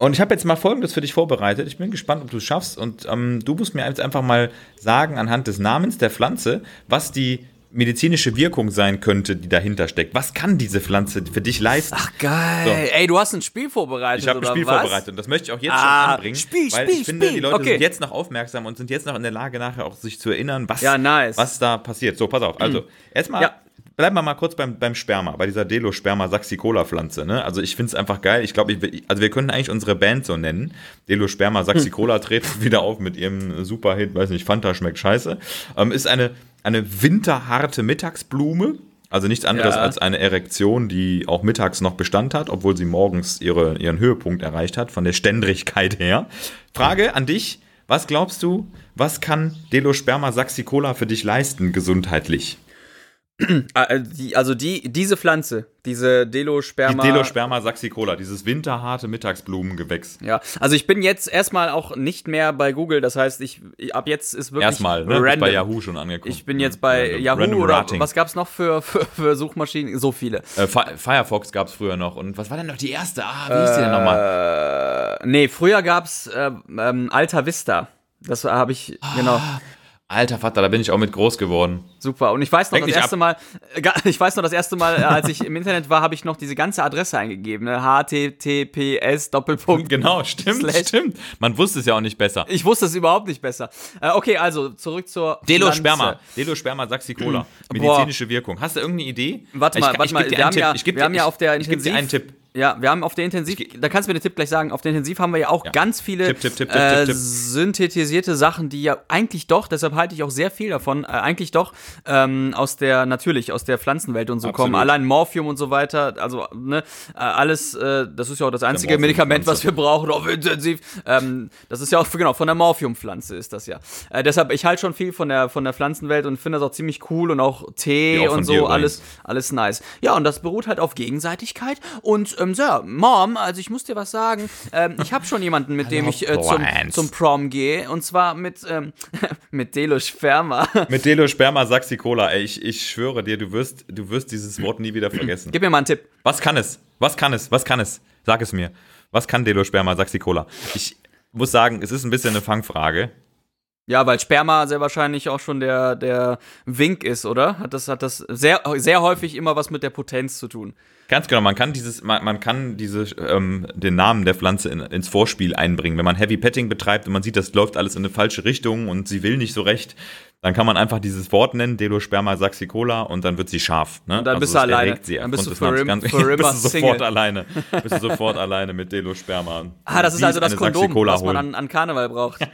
Und ich habe jetzt mal Folgendes für dich vorbereitet. Ich bin gespannt, ob du es schaffst. Und du musst mir jetzt einfach mal sagen, anhand des Namens der Pflanze, was die medizinische Wirkung sein könnte, die dahinter steckt. Was kann diese Pflanze für dich leisten? Ach, geil. So. Ey, du hast ein Spiel vorbereitet, oder was? Ich habe ein Spiel vorbereitet. Und das möchte ich auch jetzt schon anbringen. Weil ich finde, die Leute sind jetzt noch aufmerksam und sind jetzt noch in der Lage, nachher auch sich zu erinnern, was da passiert. So, pass auf. Also, erstmal... Ja. Bleiben wir mal kurz beim Sperma, bei dieser Delosperma Saxicola-Pflanze. Ne? Also ich finde es einfach geil. Ich glaube, wir können eigentlich unsere Band so nennen. Delosperma Saxicola treten wieder auf mit ihrem Superhit, weiß nicht, Fanta schmeckt scheiße. Ist eine winterharte Mittagsblume. Also nichts anderes als eine Erektion, die auch mittags noch Bestand hat, obwohl sie morgens ihren Höhepunkt erreicht hat, von der Ständigkeit her. Frage an dich, was glaubst du, was kann Delosperma Saxicola für dich leisten, gesundheitlich? Also diese Pflanze, diese Delosperma... Die Delosperma Saxicola, dieses winterharte Mittagsblumengewächs. Ja, also ich bin jetzt erstmal auch nicht mehr bei Google, das heißt, ab jetzt ist wirklich erstmal, ne? Random. Ist bei Yahoo schon angekommen. Ich bin jetzt bei Yahoo oder Rating. Was gab's noch für Suchmaschinen? So viele. Firefox gab's früher noch und was war denn noch die erste? Wie hieß die denn nochmal? Nee, früher gab's Alta Vista. Das habe ich, genau... Alter Vater, da bin ich auch mit groß geworden. Super. Und ich weiß noch, das erste Mal, als ich im Internet war, habe ich noch diese ganze Adresse eingegeben. Ne? https://. Genau, stimmt. Man wusste es ja auch nicht besser. Ich wusste es überhaupt nicht besser. Okay, also zurück zur Delosperma. Delosperma Saxicola. Medizinische Wirkung. Hast du irgendeine Idee? Warte mal. Ich gebe dir einen Tipp. Ja, wir haben auf der Intensiv, da kannst du mir den Tipp gleich sagen, auf der Intensiv haben wir ja auch ganz viele Tipp. Synthetisierte Sachen, die ja eigentlich doch, deshalb halte ich auch sehr viel davon, eigentlich doch aus der Pflanzenwelt und so kommen. Allein Morphium und so weiter, also ne, alles, das ist ja auch das einzige Medikament, was wir brauchen auf Intensiv. Das ist ja auch, genau, von der Morphiumpflanze ist das ja. Deshalb, ich halte schon viel von der Pflanzenwelt und finde das auch ziemlich cool und auch Tee auch und so, alles nice. Ja, und das beruht halt auf Gegenseitigkeit und Sir, Mom, also ich muss dir was sagen. Ich habe schon jemanden, mit dem ich zum Prom gehe. Und zwar mit Delosperma. Mit Delosperma Saxicola. Ey, ich schwöre dir, du wirst dieses Wort nie wieder vergessen. Gib mir mal einen Tipp. Was kann es? Sag es mir. Was kann Delosperma Saxicola? Ich muss sagen, es ist ein bisschen eine Fangfrage. Ja, weil Sperma sehr wahrscheinlich auch schon der Wink ist, oder? Hat das sehr, sehr häufig immer was mit der Potenz zu tun. Ganz genau, man kann den Namen der Pflanze ins Vorspiel einbringen. Wenn man Heavy Petting betreibt und man sieht, das läuft alles in eine falsche Richtung und sie will nicht so recht, dann kann man einfach dieses Wort nennen, Delosperma Saxicola, und dann wird sie scharf. Ne? Und dann bist du alleine. Dann bist du sofort alleine. Bist du sofort alleine mit Delosperma. Ah, das ist also das Kondom, Saxicola was man an Karneval braucht.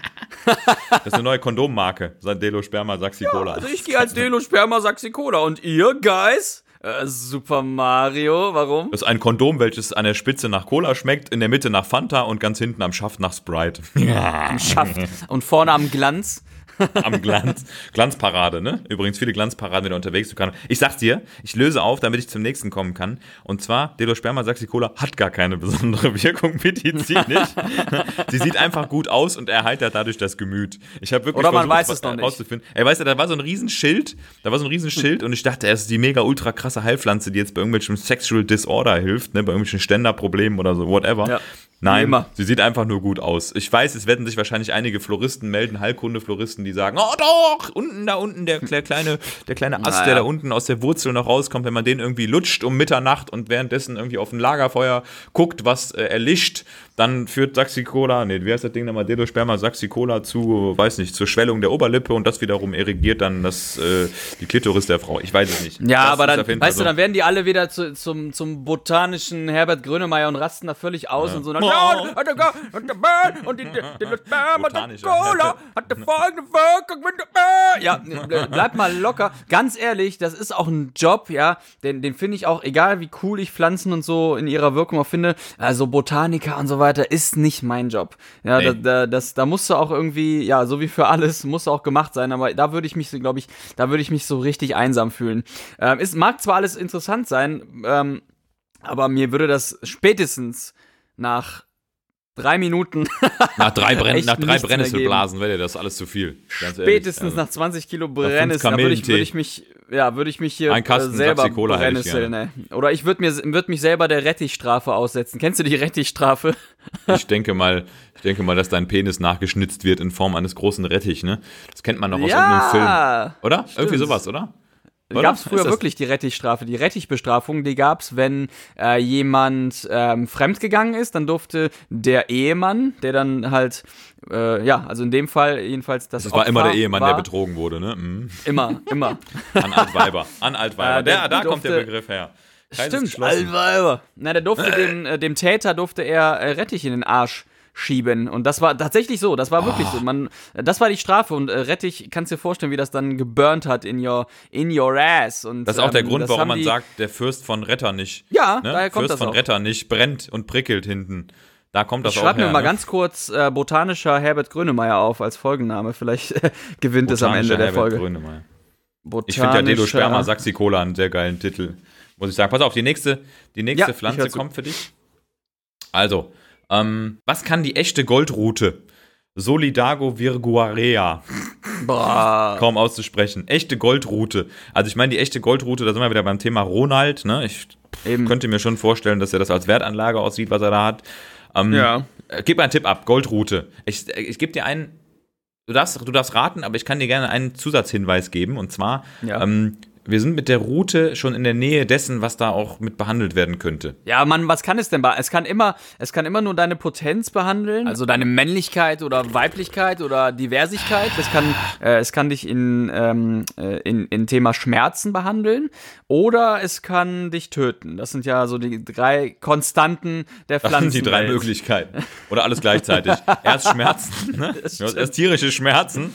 Das ist eine neue Kondommarke, Delosperma Saxicola. Ja, also ich gehe als Delosperma Saxicola und ihr, Guys? Super Mario, warum? Das ist ein Kondom, welches an der Spitze nach Cola schmeckt, in der Mitte nach Fanta und ganz hinten am Schaft nach Sprite. Ja. Am Schaft und vorne am Glanz. Am Glanz. Glanzparade, ne? Übrigens viele Glanzparaden wieder unterwegs. Ich sag's dir, ich löse auf, damit ich zum nächsten kommen kann. Und zwar, Delosperma Saxicola hat gar keine besondere Wirkung medizinisch. Sie sieht einfach gut aus und erheitert dadurch das Gemüt. Ich habe wirklich rauszufinden. Ey, weißt du, da war so ein Riesenschild und ich dachte, es ist die mega ultra krasse Heilpflanze, die jetzt bei irgendwelchen Sexual Disorder hilft, ne? Bei irgendwelchen Ständerproblemen oder so, whatever. Ja. Nein, sie sieht einfach nur gut aus. Ich weiß, es werden sich wahrscheinlich einige Floristen melden, Heilkunde-Floristen, die sagen, oh doch, da unten, der kleine Ast, der da unten aus der Wurzel noch rauskommt, wenn man den irgendwie lutscht um Mitternacht und währenddessen irgendwie auf ein Lagerfeuer guckt, was erlischt, dann führt Saxicola, nee, wie heißt das Ding nochmal, Delosperma Saxicola zu, weiß nicht, zur Schwellung der Oberlippe und das wiederum irrigiert dann die Klitoris der Frau. Ich weiß es nicht. Ja, das aber dann, weißt du, dann werden die alle wieder zum botanischen Herbert Grönemeyer und rasten da völlig aus und so, und die Delosperma Saxicola hat die folgende Wirkung. Ja, bleib mal locker. Ganz ehrlich, das ist auch ein Job, ja, den finde ich auch, egal wie cool ich Pflanzen und so in ihrer Wirkung auch finde, also Botaniker und so weiter, ist nicht mein Job. Ja, nee. Da musst du auch irgendwie, ja, so wie für alles, muss auch gemacht sein, aber da würde ich mich so richtig einsam fühlen. Es mag zwar alles interessant sein, aber mir würde das spätestens nach 3 Minuten. nach drei Brennnesselblasen wäre dir das alles zu viel. Ganz spätestens ehrlich, also nach 20 Kilo Brennnessel, da würde ich mich hier selber Brennnessel, ne? Oder ich würde mich selber der Rettichstrafe aussetzen. Kennst du die Rettichstrafe? Ich denke mal, dass dein Penis nachgeschnitzt wird in Form eines großen Rettich, ne? Das kennt man noch aus irgendeinem Film, oder? Stimmt. Irgendwie sowas, oder? Gab es früher wirklich die Rettichstrafe, die Rettichbestrafung, die gab es, wenn jemand fremdgegangen ist, dann durfte der Ehemann, der dann halt, also in dem Fall jedenfalls das Opfer war. Das war immer der Ehemann, der betrogen wurde, ne? Mhm. Immer. An Altweiber. Da kommt der Begriff her. Stimmt, Altweiber. Na, der durfte dem Täter durfte er Rettich in den Arsch schieben. Und das war tatsächlich so. Das war wirklich so. Das war die Strafe. Und Rettich, kannst dir vorstellen, wie das dann geburnt hat in your ass. Und das ist auch der Grund, warum man sagt, der Fürst von Retternich. Ja, ne? Daher kommt das auch. Fürst von Retternich brennt und prickelt hinten. Da kommt das auch her. Schreib mir mal ganz kurz botanischer Herbert Grönemeyer auf als Folgenname. Vielleicht gewinnt es am Ende der Folge. Grönemeyer. Ich finde ja Delosperma Saxicola einen sehr geilen Titel. Muss ich sagen. Pass auf, die nächste Pflanze kommt für dich. Also, was kann die echte Goldrute? Solidago virguarea. Boah. Kaum auszusprechen. Echte Goldrute. Also ich meine, die echte Goldrute, da sind wir wieder beim Thema Ronald. Ne? Ich könnte mir schon vorstellen, dass er das als Wertanlage aussieht, was er da hat. Gib mal einen Tipp ab, Goldrute. Ich gebe dir einen, du darfst raten, aber ich kann dir gerne einen Zusatzhinweis geben. Und zwar Wir sind mit der Route schon in der Nähe dessen, was da auch mit behandelt werden könnte. Ja, Mann, was kann es denn? Es kann immer nur deine Potenz behandeln, also deine Männlichkeit oder Weiblichkeit oder Diversigkeit. Es kann dich in Thema Schmerzen behandeln oder es kann dich töten. Das sind ja so die drei Konstanten der Pflanzenwelt. Das sind die drei Möglichkeiten. Oder alles gleichzeitig. Erst Schmerzen, ne? Erst tierische Schmerzen,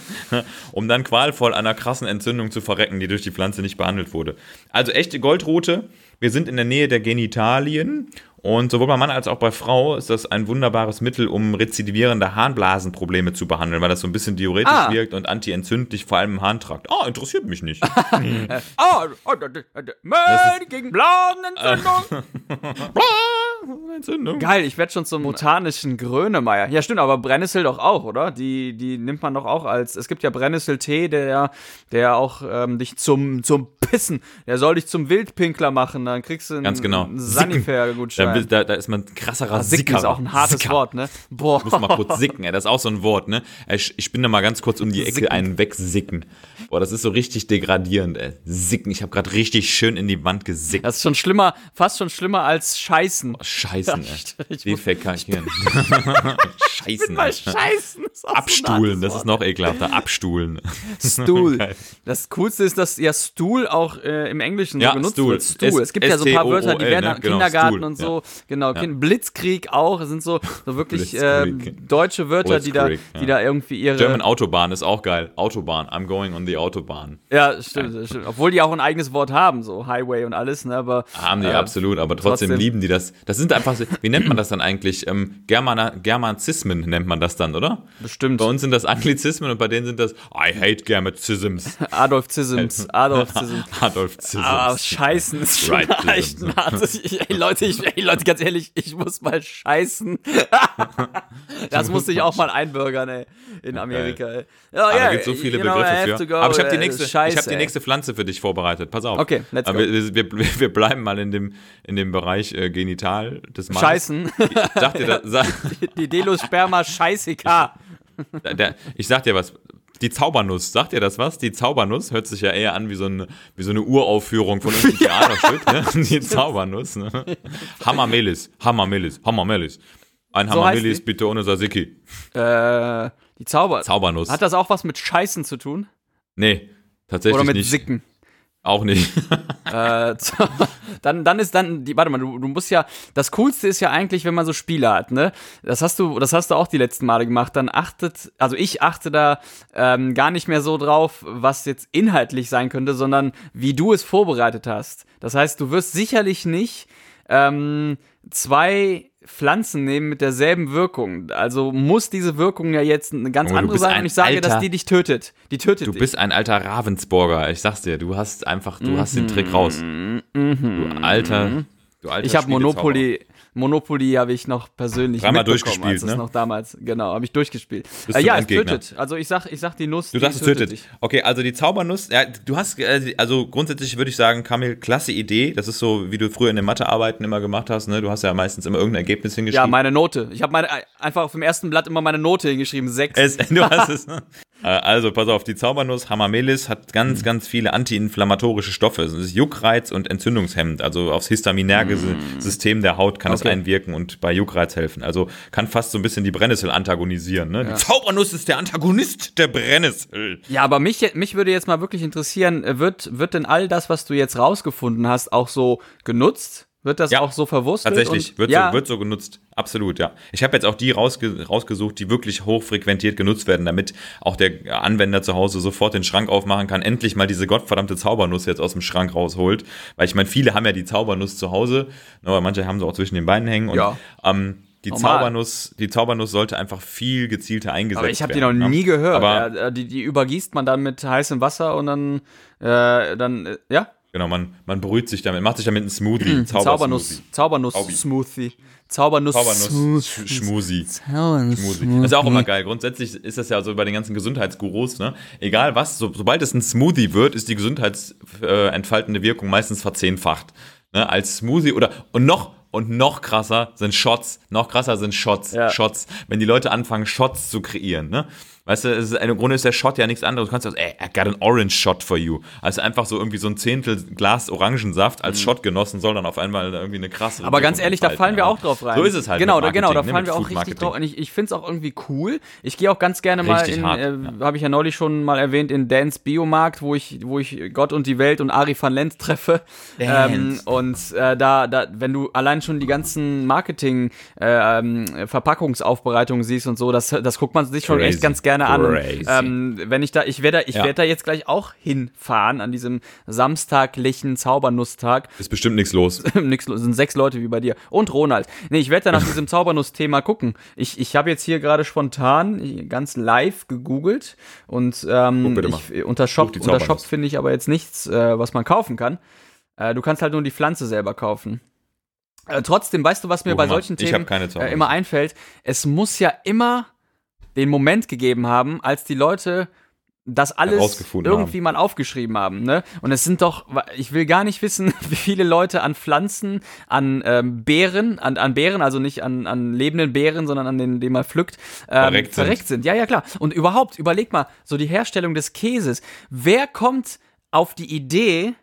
um dann qualvoll einer krassen Entzündung zu verrecken, die durch die Pflanze nicht behandelt wurde. Also echte Goldrute. Wir sind in der Nähe der Genitalien und sowohl bei Mann als auch bei Frau ist das ein wunderbares Mittel, um rezidivierende Harnblasenprobleme zu behandeln, weil das so ein bisschen diuretisch wirkt und antientzündlich, vor allem im Harntrakt. Interessiert mich nicht. Mörder gegen Blasenentzündung. Entzündung. Geil, ich werde schon zum botanischen Grönemeyer. Ja, stimmt, aber Brennnessel doch auch, oder? Die nimmt man doch auch als. Es gibt ja Brennnesseltee, der auch dich zum Pissen, der soll dich zum Wildpinkler machen, dann kriegst du einen Sanifair-Gutschein. Da ist man ein krasserer Sicker. Das ist auch ein hartes Wort, ne? Boah. Muss mal kurz sicken, ey. Das ist auch so ein Wort, ne? Ich bin da mal ganz kurz um die Ecke einen wegsicken. Boah, das ist so richtig degradierend, ey. Sicken, ich habe gerade richtig schön in die Wand gesickt. Das ist schon schlimmer, fast schon schlimmer als Scheißen. Scheißen, ey. Die verkackieren. Scheißen, ey. Scheißen. Abstuhlen, das ist noch ekelhafter. Abstuhlen. Stuhl. Das Coolste ist, dass ja Stuhl auch im Englischen so benutzt wird. Stuhl. Es gibt ja so ein paar Wörter, die werden im Kindergarten und so. Genau, Blitzkrieg auch. Das sind so wirklich deutsche Wörter, die da irgendwie ihre... German Autobahn ist auch geil. Autobahn. I'm going on the Autobahn. Ja, stimmt. Obwohl die auch ein eigenes Wort haben, so Highway und alles. Ne, aber haben die absolut, aber trotzdem lieben die das. Das sind einfach, wie nennt man das dann eigentlich? Germanzismen nennt man das dann, oder? Bestimmt. Bei uns sind das Anglizismen und bei denen sind das I hate Germanzisms. Adolfzisms. Ah, Scheißen ist schon echt Leute, ganz ehrlich, ich muss mal scheißen. Das musste ich auch mal einbürgern, ey, in Amerika. Ey. Oh, yeah, da gibt es so viele Begriffe für. Aber ich habe die nächste Pflanze für dich vorbereitet. Pass auf. Okay, let's go. Wir bleiben mal in dem Bereich Genital des Mannes. Scheißen. Die Delosperma Saxicola. Ich sag dir was. Die Zaubernuss, sagt ihr das was? Die Zaubernuss hört sich ja eher an wie so eine Uraufführung von irgendeinem Theaterstück. Ne? Die Zaubernuss. Ne? Hamamelis. Ein so Hamamelis bitte ohne Sasiki. Die Zaubernuss. Hat das auch was mit Scheißen zu tun? Nee, tatsächlich nicht. Oder mit Sicken. Auch nicht. Du musst ja, das Coolste ist ja eigentlich, wenn man so Spiele hat, ne? Das hast du auch die letzten Male gemacht, ich achte da gar nicht mehr so drauf, was jetzt inhaltlich sein könnte, sondern wie du es vorbereitet hast. Das heißt, du wirst sicherlich nicht zwei Pflanzen nehmen mit derselben Wirkung. Also muss diese Wirkung ja jetzt eine ganz andere sein und ich sage, dass die dich tötet. Du bist ein alter Ravensburger. Ich sag's dir, du hast den Trick raus. Du alter ich habe Monopoly habe ich noch persönlich mitbekommen, durchgespielt, als das noch damals, genau, habe ich durchgespielt. Es tötet. Also ich sag die Nuss. Du sagst, es tötet. Okay, also die Zaubernuss, ja, du hast, also grundsätzlich würde ich sagen, Kamil, klasse Idee. Das ist so, wie du früher in den Mathearbeiten immer gemacht hast, ne? Du hast ja meistens immer irgendein Ergebnis hingeschrieben. Ja, meine Note. Ich habe einfach auf dem ersten Blatt immer meine Note hingeschrieben, 6. Du hast es. Also, pass auf, die Zaubernuss, Hamamelis, hat ganz, ganz viele antiinflammatorische Stoffe. Es ist Juckreiz und entzündungshemmend. Also aufs histaminärge System der Haut kann das einwirken und bei Juckreiz helfen. Also kann fast so ein bisschen die Brennnessel antagonisieren. Ne? Ja. Die Zaubernuss ist der Antagonist der Brennnessel. Ja, aber mich würde jetzt mal wirklich interessieren, wird denn all das, was du jetzt rausgefunden hast, auch so genutzt? Wird das auch so verwurstet? Tatsächlich, wird so genutzt. Absolut, ja. Ich habe jetzt auch die rausgesucht, die wirklich hochfrequentiert genutzt werden, damit auch der Anwender zu Hause sofort den Schrank aufmachen kann, endlich mal diese gottverdammte Zaubernuss jetzt aus dem Schrank rausholt. Weil ich meine, viele haben ja die Zaubernuss zu Hause, aber manche haben sie auch zwischen den Beinen hängen. Und die Zaubernuss sollte einfach viel gezielter eingesetzt werden. Aber ich habe die noch nie gehört. Aber die übergießt man dann mit heißem Wasser und dann. Genau, man brüht sich damit, macht sich damit einen Smoothie. Zaubernuss-Smoothie. Zaubernuss-Schmusi. Das ist auch immer geil. Grundsätzlich ist das ja so bei den ganzen Gesundheitsgurus, ne? Egal was, sobald es ein Smoothie wird, ist die gesundheitsentfaltende Wirkung meistens verzehnfacht. Ne? Als Smoothie oder, und noch Und noch krasser sind Shots. Ja. Shots. Wenn die Leute anfangen, Shots zu kreieren, ne? Weißt du, es ist, im Grunde ist der Shot ja nichts anderes. Du kannst sagen, ey, I got an orange shot for you. Also einfach so irgendwie so ein Zehntel Glas Orangensaft als Shot genossen soll dann auf einmal irgendwie eine krasse... Aber ganz ehrlich, da fallen wir auch drauf rein. So ist es halt. Genau, da fallen wir auch richtig drauf. Und ich finde es auch irgendwie cool. Ich gehe auch ganz gerne mal in, habe ich ja neulich schon mal erwähnt, in Dance Biomarkt, wo ich Gott und die Welt und Ari van Lent treffe. Da, wenn du allein schon die ganzen Marketing-Verpackungsaufbereitungen siehst und so, das guckt man sich schon echt ganz gerne an. Und, ich werde da jetzt gleich auch hinfahren an diesem samstaglichen Zaubernusstag. Ist bestimmt nichts los. Sind 6 Leute wie bei dir. Und Ronald. Nee, ich werde da nach diesem Zaubernuss-Thema gucken. Ich habe jetzt hier gerade spontan ganz live gegoogelt und unter Shops finde ich aber jetzt nichts, was man kaufen kann. Du kannst halt nur die Pflanze selber kaufen. Trotzdem, weißt du, was mir bei solchen Themen immer einfällt? Es muss ja immer den Moment gegeben haben, als die Leute das alles irgendwie mal aufgeschrieben haben, ne? Und es sind doch, ich will gar nicht wissen, wie viele Leute an Pflanzen, an Beeren, an Beeren, also nicht an lebenden Beeren, sondern an denen, die man pflückt, verreckt sind. Ja, klar. Und überhaupt, überleg mal, so die Herstellung des Käses. Wer kommt auf die Idee,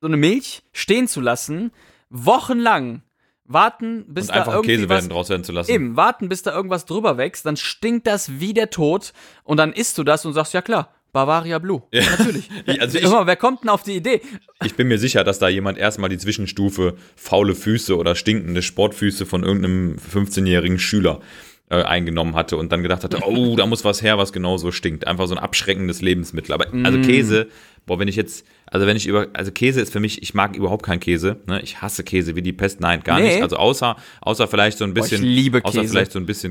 so eine Milch stehen zu lassen, wochenlang? Warten, bis da irgendwie Käse draus werden zu lassen. Eben, warten, bis da irgendwas drüber wächst, dann stinkt das wie der Tod und dann isst du das und sagst, ja klar, Bavaria Blue, ja. Natürlich. Wer kommt denn auf die Idee? Ich bin mir sicher, dass da jemand erstmal die Zwischenstufe faule Füße oder stinkende Sportfüße von irgendeinem 15-jährigen Schüler eingenommen hatte und dann gedacht hatte, oh, da muss was her, was genauso stinkt. Einfach so ein abschreckendes Lebensmittel. Aber also Käse, Käse ist für mich, ich mag überhaupt keinen Käse, ne? Ich hasse Käse wie die Pest, nein, gar nicht. Also außer vielleicht so ein bisschen,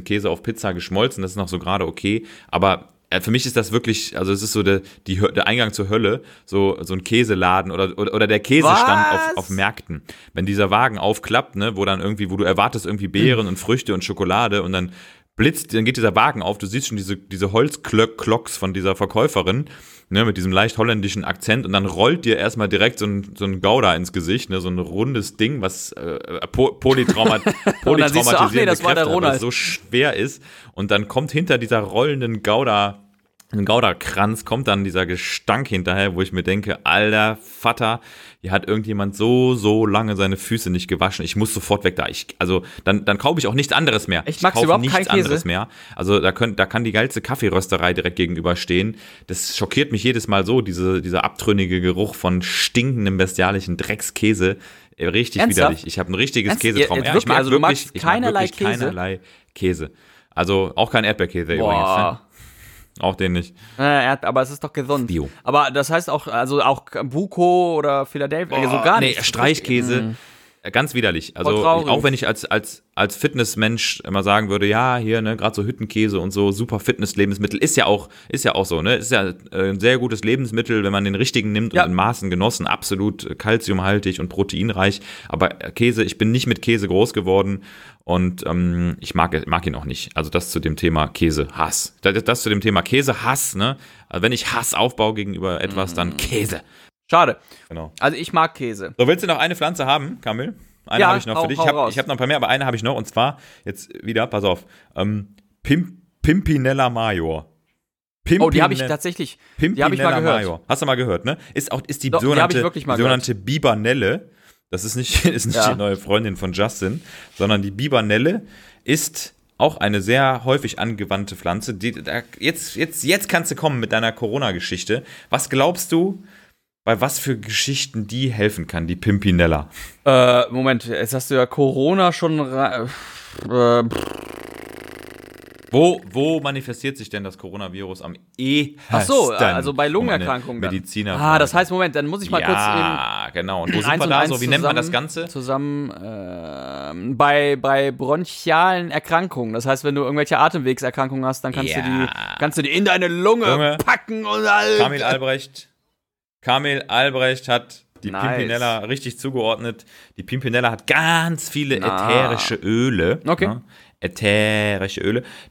Käse auf Pizza geschmolzen, das ist noch so gerade okay, aber für mich ist das wirklich, also es ist so der Eingang zur Hölle, so ein Käseladen oder der Käsestand auf Märkten. Wenn dieser Wagen aufklappt, ne, wo du erwartest irgendwie Beeren und Früchte und Schokolade und dann blitzt, dann geht dieser Wagen auf, du siehst schon diese Holzklocks von dieser Verkäuferin, ne, mit diesem leicht holländischen Akzent und dann rollt dir erstmal direkt so ein Gouda ins Gesicht, ne, so ein rundes Ding, was polytraumatisierende Kräfte hat, weil es so schwer ist und dann kommt hinter dieser rollenden Gouda-Kranz kommt dann dieser Gestank hinterher, wo ich mir denke, alter Vater, hier hat irgendjemand so lange seine Füße nicht gewaschen. Ich muss sofort weg da. Dann kaufe ich auch nichts anderes mehr. Ich mag überhaupt nichts anderes mehr. Also da kann die geilste Kaffeerösterei direkt gegenüberstehen. Das schockiert mich jedes Mal so, dieser abtrünnige Geruch von stinkendem bestialischen Dreckskäse. Richtig widerlich. Ich habe ein richtiges Käsetrauma. Ich mag wirklich keinerlei Käse. Also auch kein Erdbeerkäse übrigens. Ne? Auch den nicht. Aber es ist doch gesund. Bio. Aber das heißt auch Buko oder Philadelphia, so gar nicht. Nee, Streichkäse, ganz widerlich. Also auch wenn ich als Fitnessmensch immer sagen würde, ja, hier, ne, gerade so Hüttenkäse und so, super Fitnesslebensmittel, ist ja auch so, ne? Ist ja ein sehr gutes Lebensmittel, wenn man den richtigen nimmt und in Maßen genossen, absolut kalziumhaltig und proteinreich. Aber Käse, ich bin nicht mit Käse groß geworden und ich mag ihn auch nicht. Also das zu dem Thema Käsehass. Das zu dem Thema Käsehass, ne? Also wenn ich Hass aufbaue gegenüber etwas, dann Käse. Schade. Genau. Also ich mag Käse. So, willst du noch eine Pflanze haben, Kamil? Eine habe ich noch für dich. Ich hab noch ein paar mehr, aber eine habe ich noch. Und zwar, jetzt wieder, pass auf, Pimpinella Major. Die habe ich tatsächlich. Pimpinella Major. Hast du mal gehört, ne? Ist die sogenannte Bibernelle. Das ist nicht die neue Freundin von Justin, sondern die Bibernelle ist auch eine sehr häufig angewandte Pflanze. Jetzt kannst du kommen mit deiner Corona-Geschichte. Was glaubst du, bei was für Geschichten die helfen kann, die Pimpinella? Moment, jetzt hast du ja Corona schon... Wo manifestiert sich denn das Coronavirus am ehesten? Ach so, also bei Lungenerkrankungen. Mediziner. Das heißt, Moment, dann muss ich mal kurz... Ja, genau. Und wo sind wir da so? Wie nennt man das Ganze? Zusammen bei bronchialen Erkrankungen. Das heißt, wenn du irgendwelche Atemwegserkrankungen hast, dann kannst du die in deine Lunge packen und... Kamil Albrecht... hat die Pimpinella richtig zugeordnet. Die Pimpinella hat ganz viele ätherische Öle,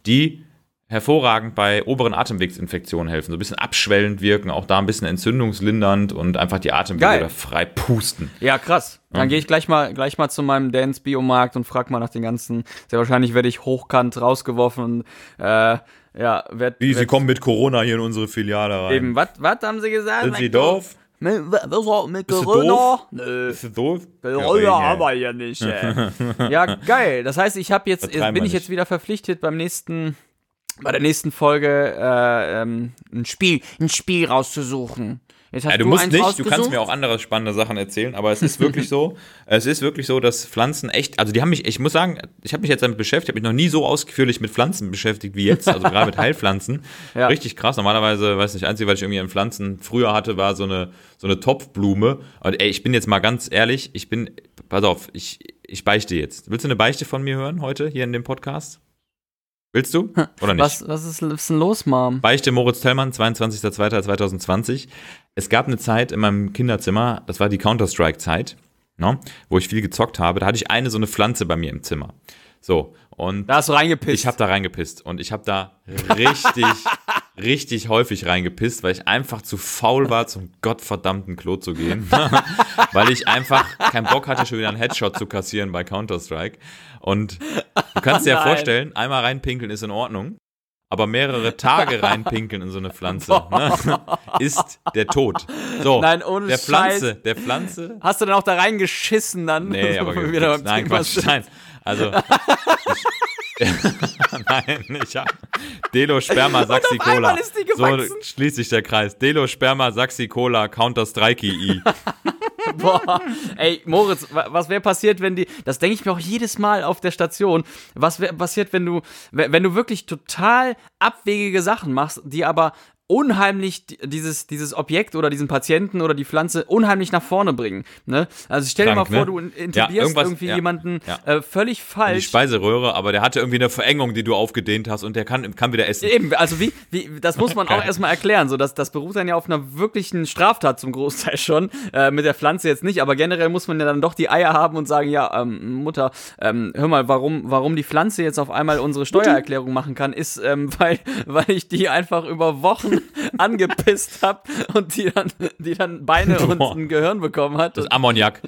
die hervorragend bei oberen Atemwegsinfektionen helfen. So ein bisschen abschwellend wirken, auch da ein bisschen entzündungslindernd und einfach die Atemwege da frei pusten. Ja, krass. Dann gehe ich gleich mal zu meinem Dance Biomarkt und frag mal nach den ganzen. Sehr wahrscheinlich werde ich hochkant rausgeworfen und Sie kommen mit Corona hier in unsere Filiale rein. Eben, was haben Sie gesagt? Sind Sie doof? Mit Corona? Bist du doof? Corona haben wir ja nicht, ey. Ja, geil. Das heißt, bin ich jetzt wieder verpflichtet, bei der nächsten Folge ein Spiel rauszusuchen. Du musst nicht, du kannst mir auch andere spannende Sachen erzählen, aber es ist wirklich so, dass Pflanzen echt, also ich muss sagen, ich habe mich jetzt damit beschäftigt, habe mich noch nie so ausführlich mit Pflanzen beschäftigt wie jetzt, also gerade mit Heilpflanzen. Ja. Richtig krass, normalerweise, weiß nicht, einzige, was ich irgendwie an Pflanzen früher hatte, war so eine Topfblume. Und ey, ich bin jetzt mal ganz ehrlich, ich beichte jetzt. Willst du eine Beichte von mir hören heute, hier in dem Podcast? Willst du? Oder nicht? Was ist denn los, Mom? Beichte Moritz Tellmann, 22.02.2020. Es gab eine Zeit in meinem Kinderzimmer, das war die Counter-Strike-Zeit, ne, wo ich viel gezockt habe. Da hatte ich eine so eine Pflanze bei mir im Zimmer. So, und da hast du reingepisst. Ich habe da reingepisst. Und ich habe da richtig, richtig häufig reingepisst, weil ich einfach zu faul war, zum gottverdammten Klo zu gehen. Weil ich einfach keinen Bock hatte, schon wieder einen Headshot zu kassieren bei Counter-Strike. Und du kannst dir ja vorstellen, einmal reinpinkeln ist in Ordnung, aber mehrere Tage reinpinkeln in so eine Pflanze ne, ist der Tod. So, nein, ohne der Pflanze, Scheiß. Der Pflanze. Hast du dann auch da reingeschissen dann? Nee, aber nein, Quatsch, nein. Also, nein, ich hab Delosperma Saxicola. So schließt sich der Kreis. Delosperma Saxicola Counter-Strike-I. Boah, ey, Moritz, was wäre passiert, wenn das denke ich mir auch jedes Mal auf der Station, was wäre passiert, wenn du wirklich total abwegige Sachen machst, die aber unheimlich dieses Objekt oder diesen Patienten oder die Pflanze unheimlich nach vorne bringen, ne? Also stell dir mal vor, du intubierst jemanden völlig falsch. In die Speiseröhre, aber der hatte irgendwie eine Verengung, die du aufgedehnt hast und der kann wieder essen. Eben, also wie das muss man auch erstmal erklären, so das beruht dann ja auf einer wirklichen Straftat zum Großteil schon, mit der Pflanze jetzt nicht, aber generell muss man ja dann doch die Eier haben und sagen, ja, Mutter, hör mal, warum die Pflanze jetzt auf einmal unsere Steuererklärung machen kann, ist, weil ich die einfach über Wochen angepisst habe und die dann Beine und ein Gehirn bekommen hat. Das Ammoniak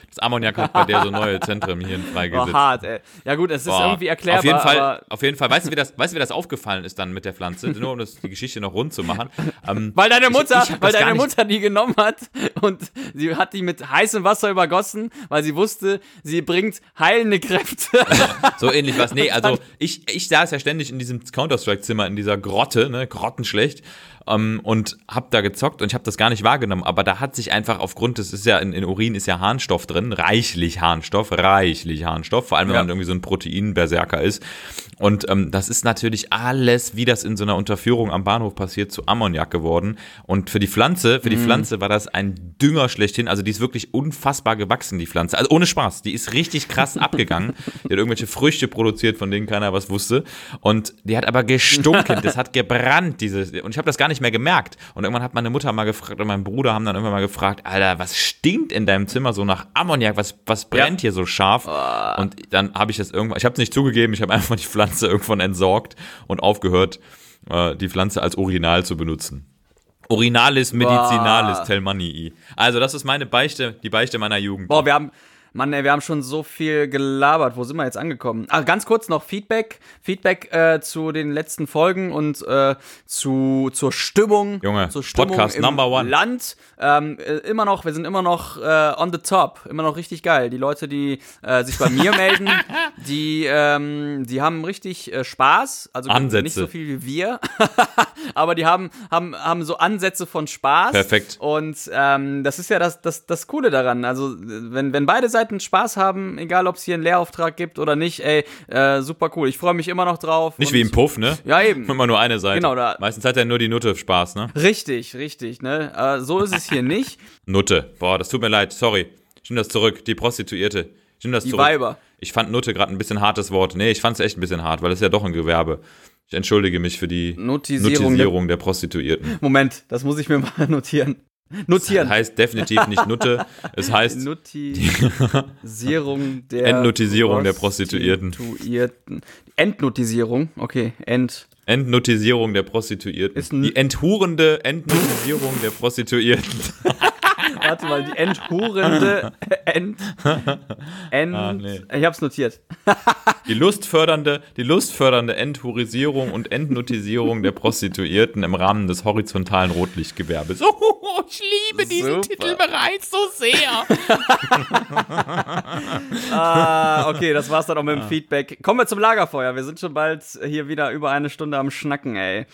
hat bei der so neue Zentren hier freigesetzt. Boah, hart, ey. Ja gut, es ist irgendwie erklärbar. Auf jeden Fall. Weißt du, wie das aufgefallen ist dann mit der Pflanze? Nur um die Geschichte noch rund zu machen. Weil deine Mutter die genommen hat und sie hat die mit heißem Wasser übergossen, weil sie wusste, sie bringt heilende Kräfte. So ähnlich was. Nee, also ich saß ja ständig in diesem Counter-Strike-Zimmer, in dieser Grotte, ne, grottenschlecht, und hab da gezockt und ich hab das gar nicht wahrgenommen, aber da hat sich einfach aufgrund, das ist ja in Urin ist ja Harnstoff drin, reichlich Harnstoff, vor allem wenn man irgendwie so ein Protein-Berserker ist und das ist natürlich alles, wie das in so einer Unterführung am Bahnhof passiert, zu Ammoniak geworden und für die Pflanze war das ein Dünger schlechthin, also die ist wirklich unfassbar gewachsen, die Pflanze, also ohne Spaß, die ist richtig krass abgegangen, die hat irgendwelche Früchte produziert, von denen keiner was wusste und die hat aber gestunken, das hat gebrannt, und ich hab das gar nicht mehr gemerkt. Und irgendwann hat meine Mutter mal gefragt und mein Bruder haben dann irgendwann mal gefragt, Alter, was stinkt in deinem Zimmer so nach Ammoniak? Was brennt hier so scharf? Oh. Und dann habe ich das irgendwann, ich habe es nicht zugegeben, ich habe einfach die Pflanze irgendwann entsorgt und aufgehört, die Pflanze als Urinal zu benutzen. Urinalis medicinalis Tellmanii. Also das ist meine Beichte, die Beichte meiner Jugend. Boah, wir haben schon so viel gelabert. Wo sind wir jetzt angekommen? Ach, ganz kurz noch Feedback zu den letzten Folgen und zur Stimmung. Junge, zur Stimmung Podcast im Number One. Land. Wir sind immer noch on the top. Immer noch richtig geil. Die Leute, die sich bei mir melden, die haben richtig Spaß. Also Ansätze. Nicht so viel wie wir. Aber die haben so Ansätze von Spaß. Perfekt. Und das ist ja das Coole daran. Also wenn beide Seiten Spaß haben, egal ob es hier einen Lehrauftrag gibt oder nicht, ey, super cool. Ich freue mich immer noch drauf. Nicht wie im Puff, ne? Ja, eben. Immer nur eine Seite. Genau, meistens hat ja nur die Nutte Spaß, ne? Richtig, ne? So ist es hier nicht. Nutte. Boah, das tut mir leid, sorry. Ich nehme das zurück. Die Prostituierte. Ich nehme das zurück. Die Weiber. Ich fand Nutte gerade ein bisschen hartes Wort. Nee, ich fand es echt ein bisschen hart, weil es ja doch ein Gewerbe. Ich entschuldige mich für die Notisierung der Prostituierten. Moment, das muss ich mir mal notieren. Notieren. Das heißt definitiv nicht Nutte, es heißt Notisierung der Prostituierten. Entnotisierung, okay, Entnotisierung der Prostituierten. Die enthurende Entnotisierung der Prostituierten. Warte mal, die enthurende ich hab's notiert. Die lustfördernde Enthurisierung und Entnotisierung der Prostituierten im Rahmen des horizontalen Rotlichtgewerbes. Oh, ich liebe diesen Titel bereits so sehr. Okay, das war's dann auch mit dem Feedback. Kommen wir zum Lagerfeuer. Wir sind schon bald hier wieder über eine Stunde am Schnacken, ey.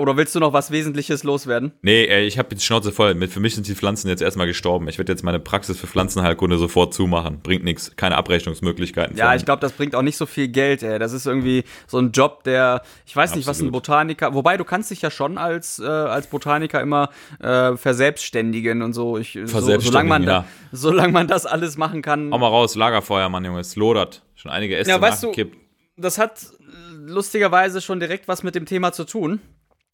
Oder willst du noch was Wesentliches loswerden? Nee, ey, ich habe die Schnauze voll. Für mich sind die Pflanzen jetzt erstmal gestorben. Ich werde jetzt meine Praxis für Pflanzenheilkunde sofort zumachen. Bringt nichts. Keine Abrechnungsmöglichkeiten. Ja, ich glaube, das bringt auch nicht so viel Geld, ey. Das ist irgendwie so ein Job, der, ich weiß nicht, was ein Botaniker, wobei du kannst dich ja schon als Botaniker immer verselbstständigen und so. Solange man das alles machen kann. Hau mal raus, Lagerfeuer, Mann, Junge. Es lodert. Schon einige Äste nachgekippt. Das hat lustigerweise schon direkt was mit dem Thema zu tun.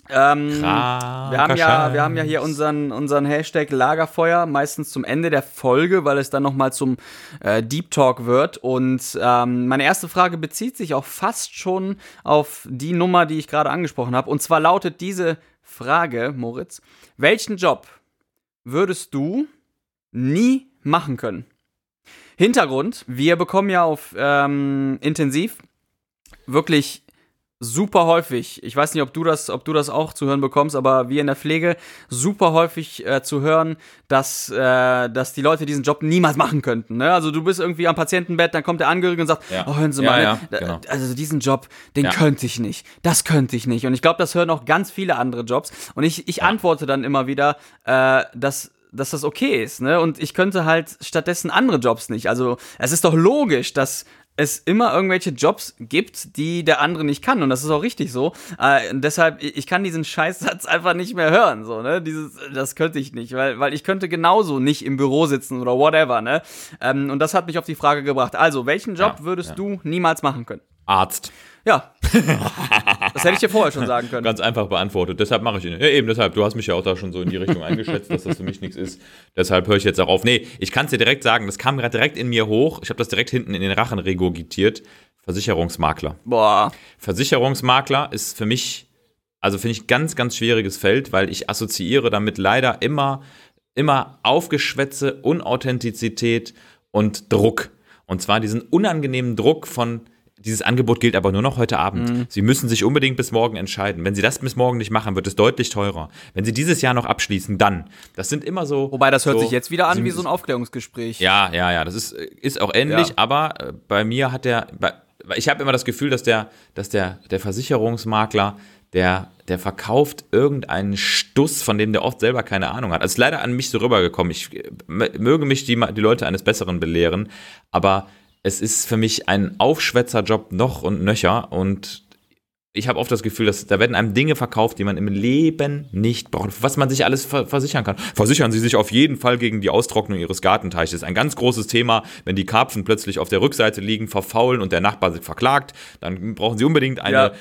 Wir haben ja hier unseren Hashtag Lagerfeuer, meistens zum Ende der Folge, weil es dann nochmal zum Deep Talk wird. Und meine erste Frage bezieht sich auch fast schon auf die Nummer, die ich gerade angesprochen habe. Und zwar lautet diese Frage, Moritz: Welchen Job würdest du nie machen können? Hintergrund: Wir bekommen ja auf Intensiv wirklich super häufig, ich weiß nicht, ob du das auch zu hören bekommst, aber wir in der Pflege super häufig zu hören, dass die Leute diesen Job niemals machen könnten. Ne? Also du bist irgendwie am Patientenbett, dann kommt der Angehörige und sagt, oh, hören Sie mal, genau. Also diesen Job, den könnte ich nicht, das könnte ich nicht. Und ich glaube, das hören auch ganz viele andere Jobs. Und ich antworte dann immer wieder, dass das okay ist. Ne? Und ich könnte halt stattdessen andere Jobs nicht. Also es ist doch logisch, dass es immer irgendwelche Jobs gibt, die der andere nicht kann. Und das ist auch richtig so. Deshalb, ich kann diesen Scheißsatz einfach nicht mehr hören. So, ne? Das könnte ich nicht, weil ich könnte genauso nicht im Büro sitzen oder whatever. Ne? Und das hat mich auf die Frage gebracht. Also, welchen Job würdest du niemals machen können? Arzt. Ja, das hätte ich dir vorher schon sagen können. Ganz einfach beantwortet, deshalb mache ich ihn. Ja, eben deshalb, du hast mich ja auch da schon so in die Richtung eingeschätzt, dass das für mich nichts ist. Deshalb höre ich jetzt auch auf. Nee, ich kann es dir direkt sagen, das kam gerade direkt in mir hoch. Ich habe das direkt hinten in den Rachen regurgitiert. Versicherungsmakler. Boah. Versicherungsmakler ist für mich, also finde ich, ganz, ganz schwieriges Feld, weil ich assoziiere damit leider immer Aufgeschwätze, Unauthentizität und Druck. Und zwar diesen unangenehmen Druck von: Dieses Angebot gilt aber nur noch heute Abend. Sie müssen sich unbedingt bis morgen entscheiden. Wenn Sie das bis morgen nicht machen, wird es deutlich teurer. Wenn Sie dieses Jahr noch abschließen, dann. Das sind immer so. Wobei, das hört sich jetzt wieder an wie so ein Aufklärungsgespräch. Ja. Das ist auch ähnlich. Ja. Aber bei mir hat ich habe immer das Gefühl, dass der Versicherungsmakler, der verkauft irgendeinen Stuss, von dem der oft selber keine Ahnung hat. Also ist leider an mich so rübergekommen. Mögen mich die Leute eines Besseren belehren, aber es ist für mich ein Aufschwätzerjob noch und nöcher, und ich habe oft das Gefühl, dass da werden einem Dinge verkauft, die man im Leben nicht braucht, was man sich alles versichern kann. Versichern Sie sich auf jeden Fall gegen die Austrocknung Ihres Gartenteiches. Ein ganz großes Thema, wenn die Karpfen plötzlich auf der Rückseite liegen, verfaulen und der Nachbar sich verklagt, dann brauchen Sie unbedingt eine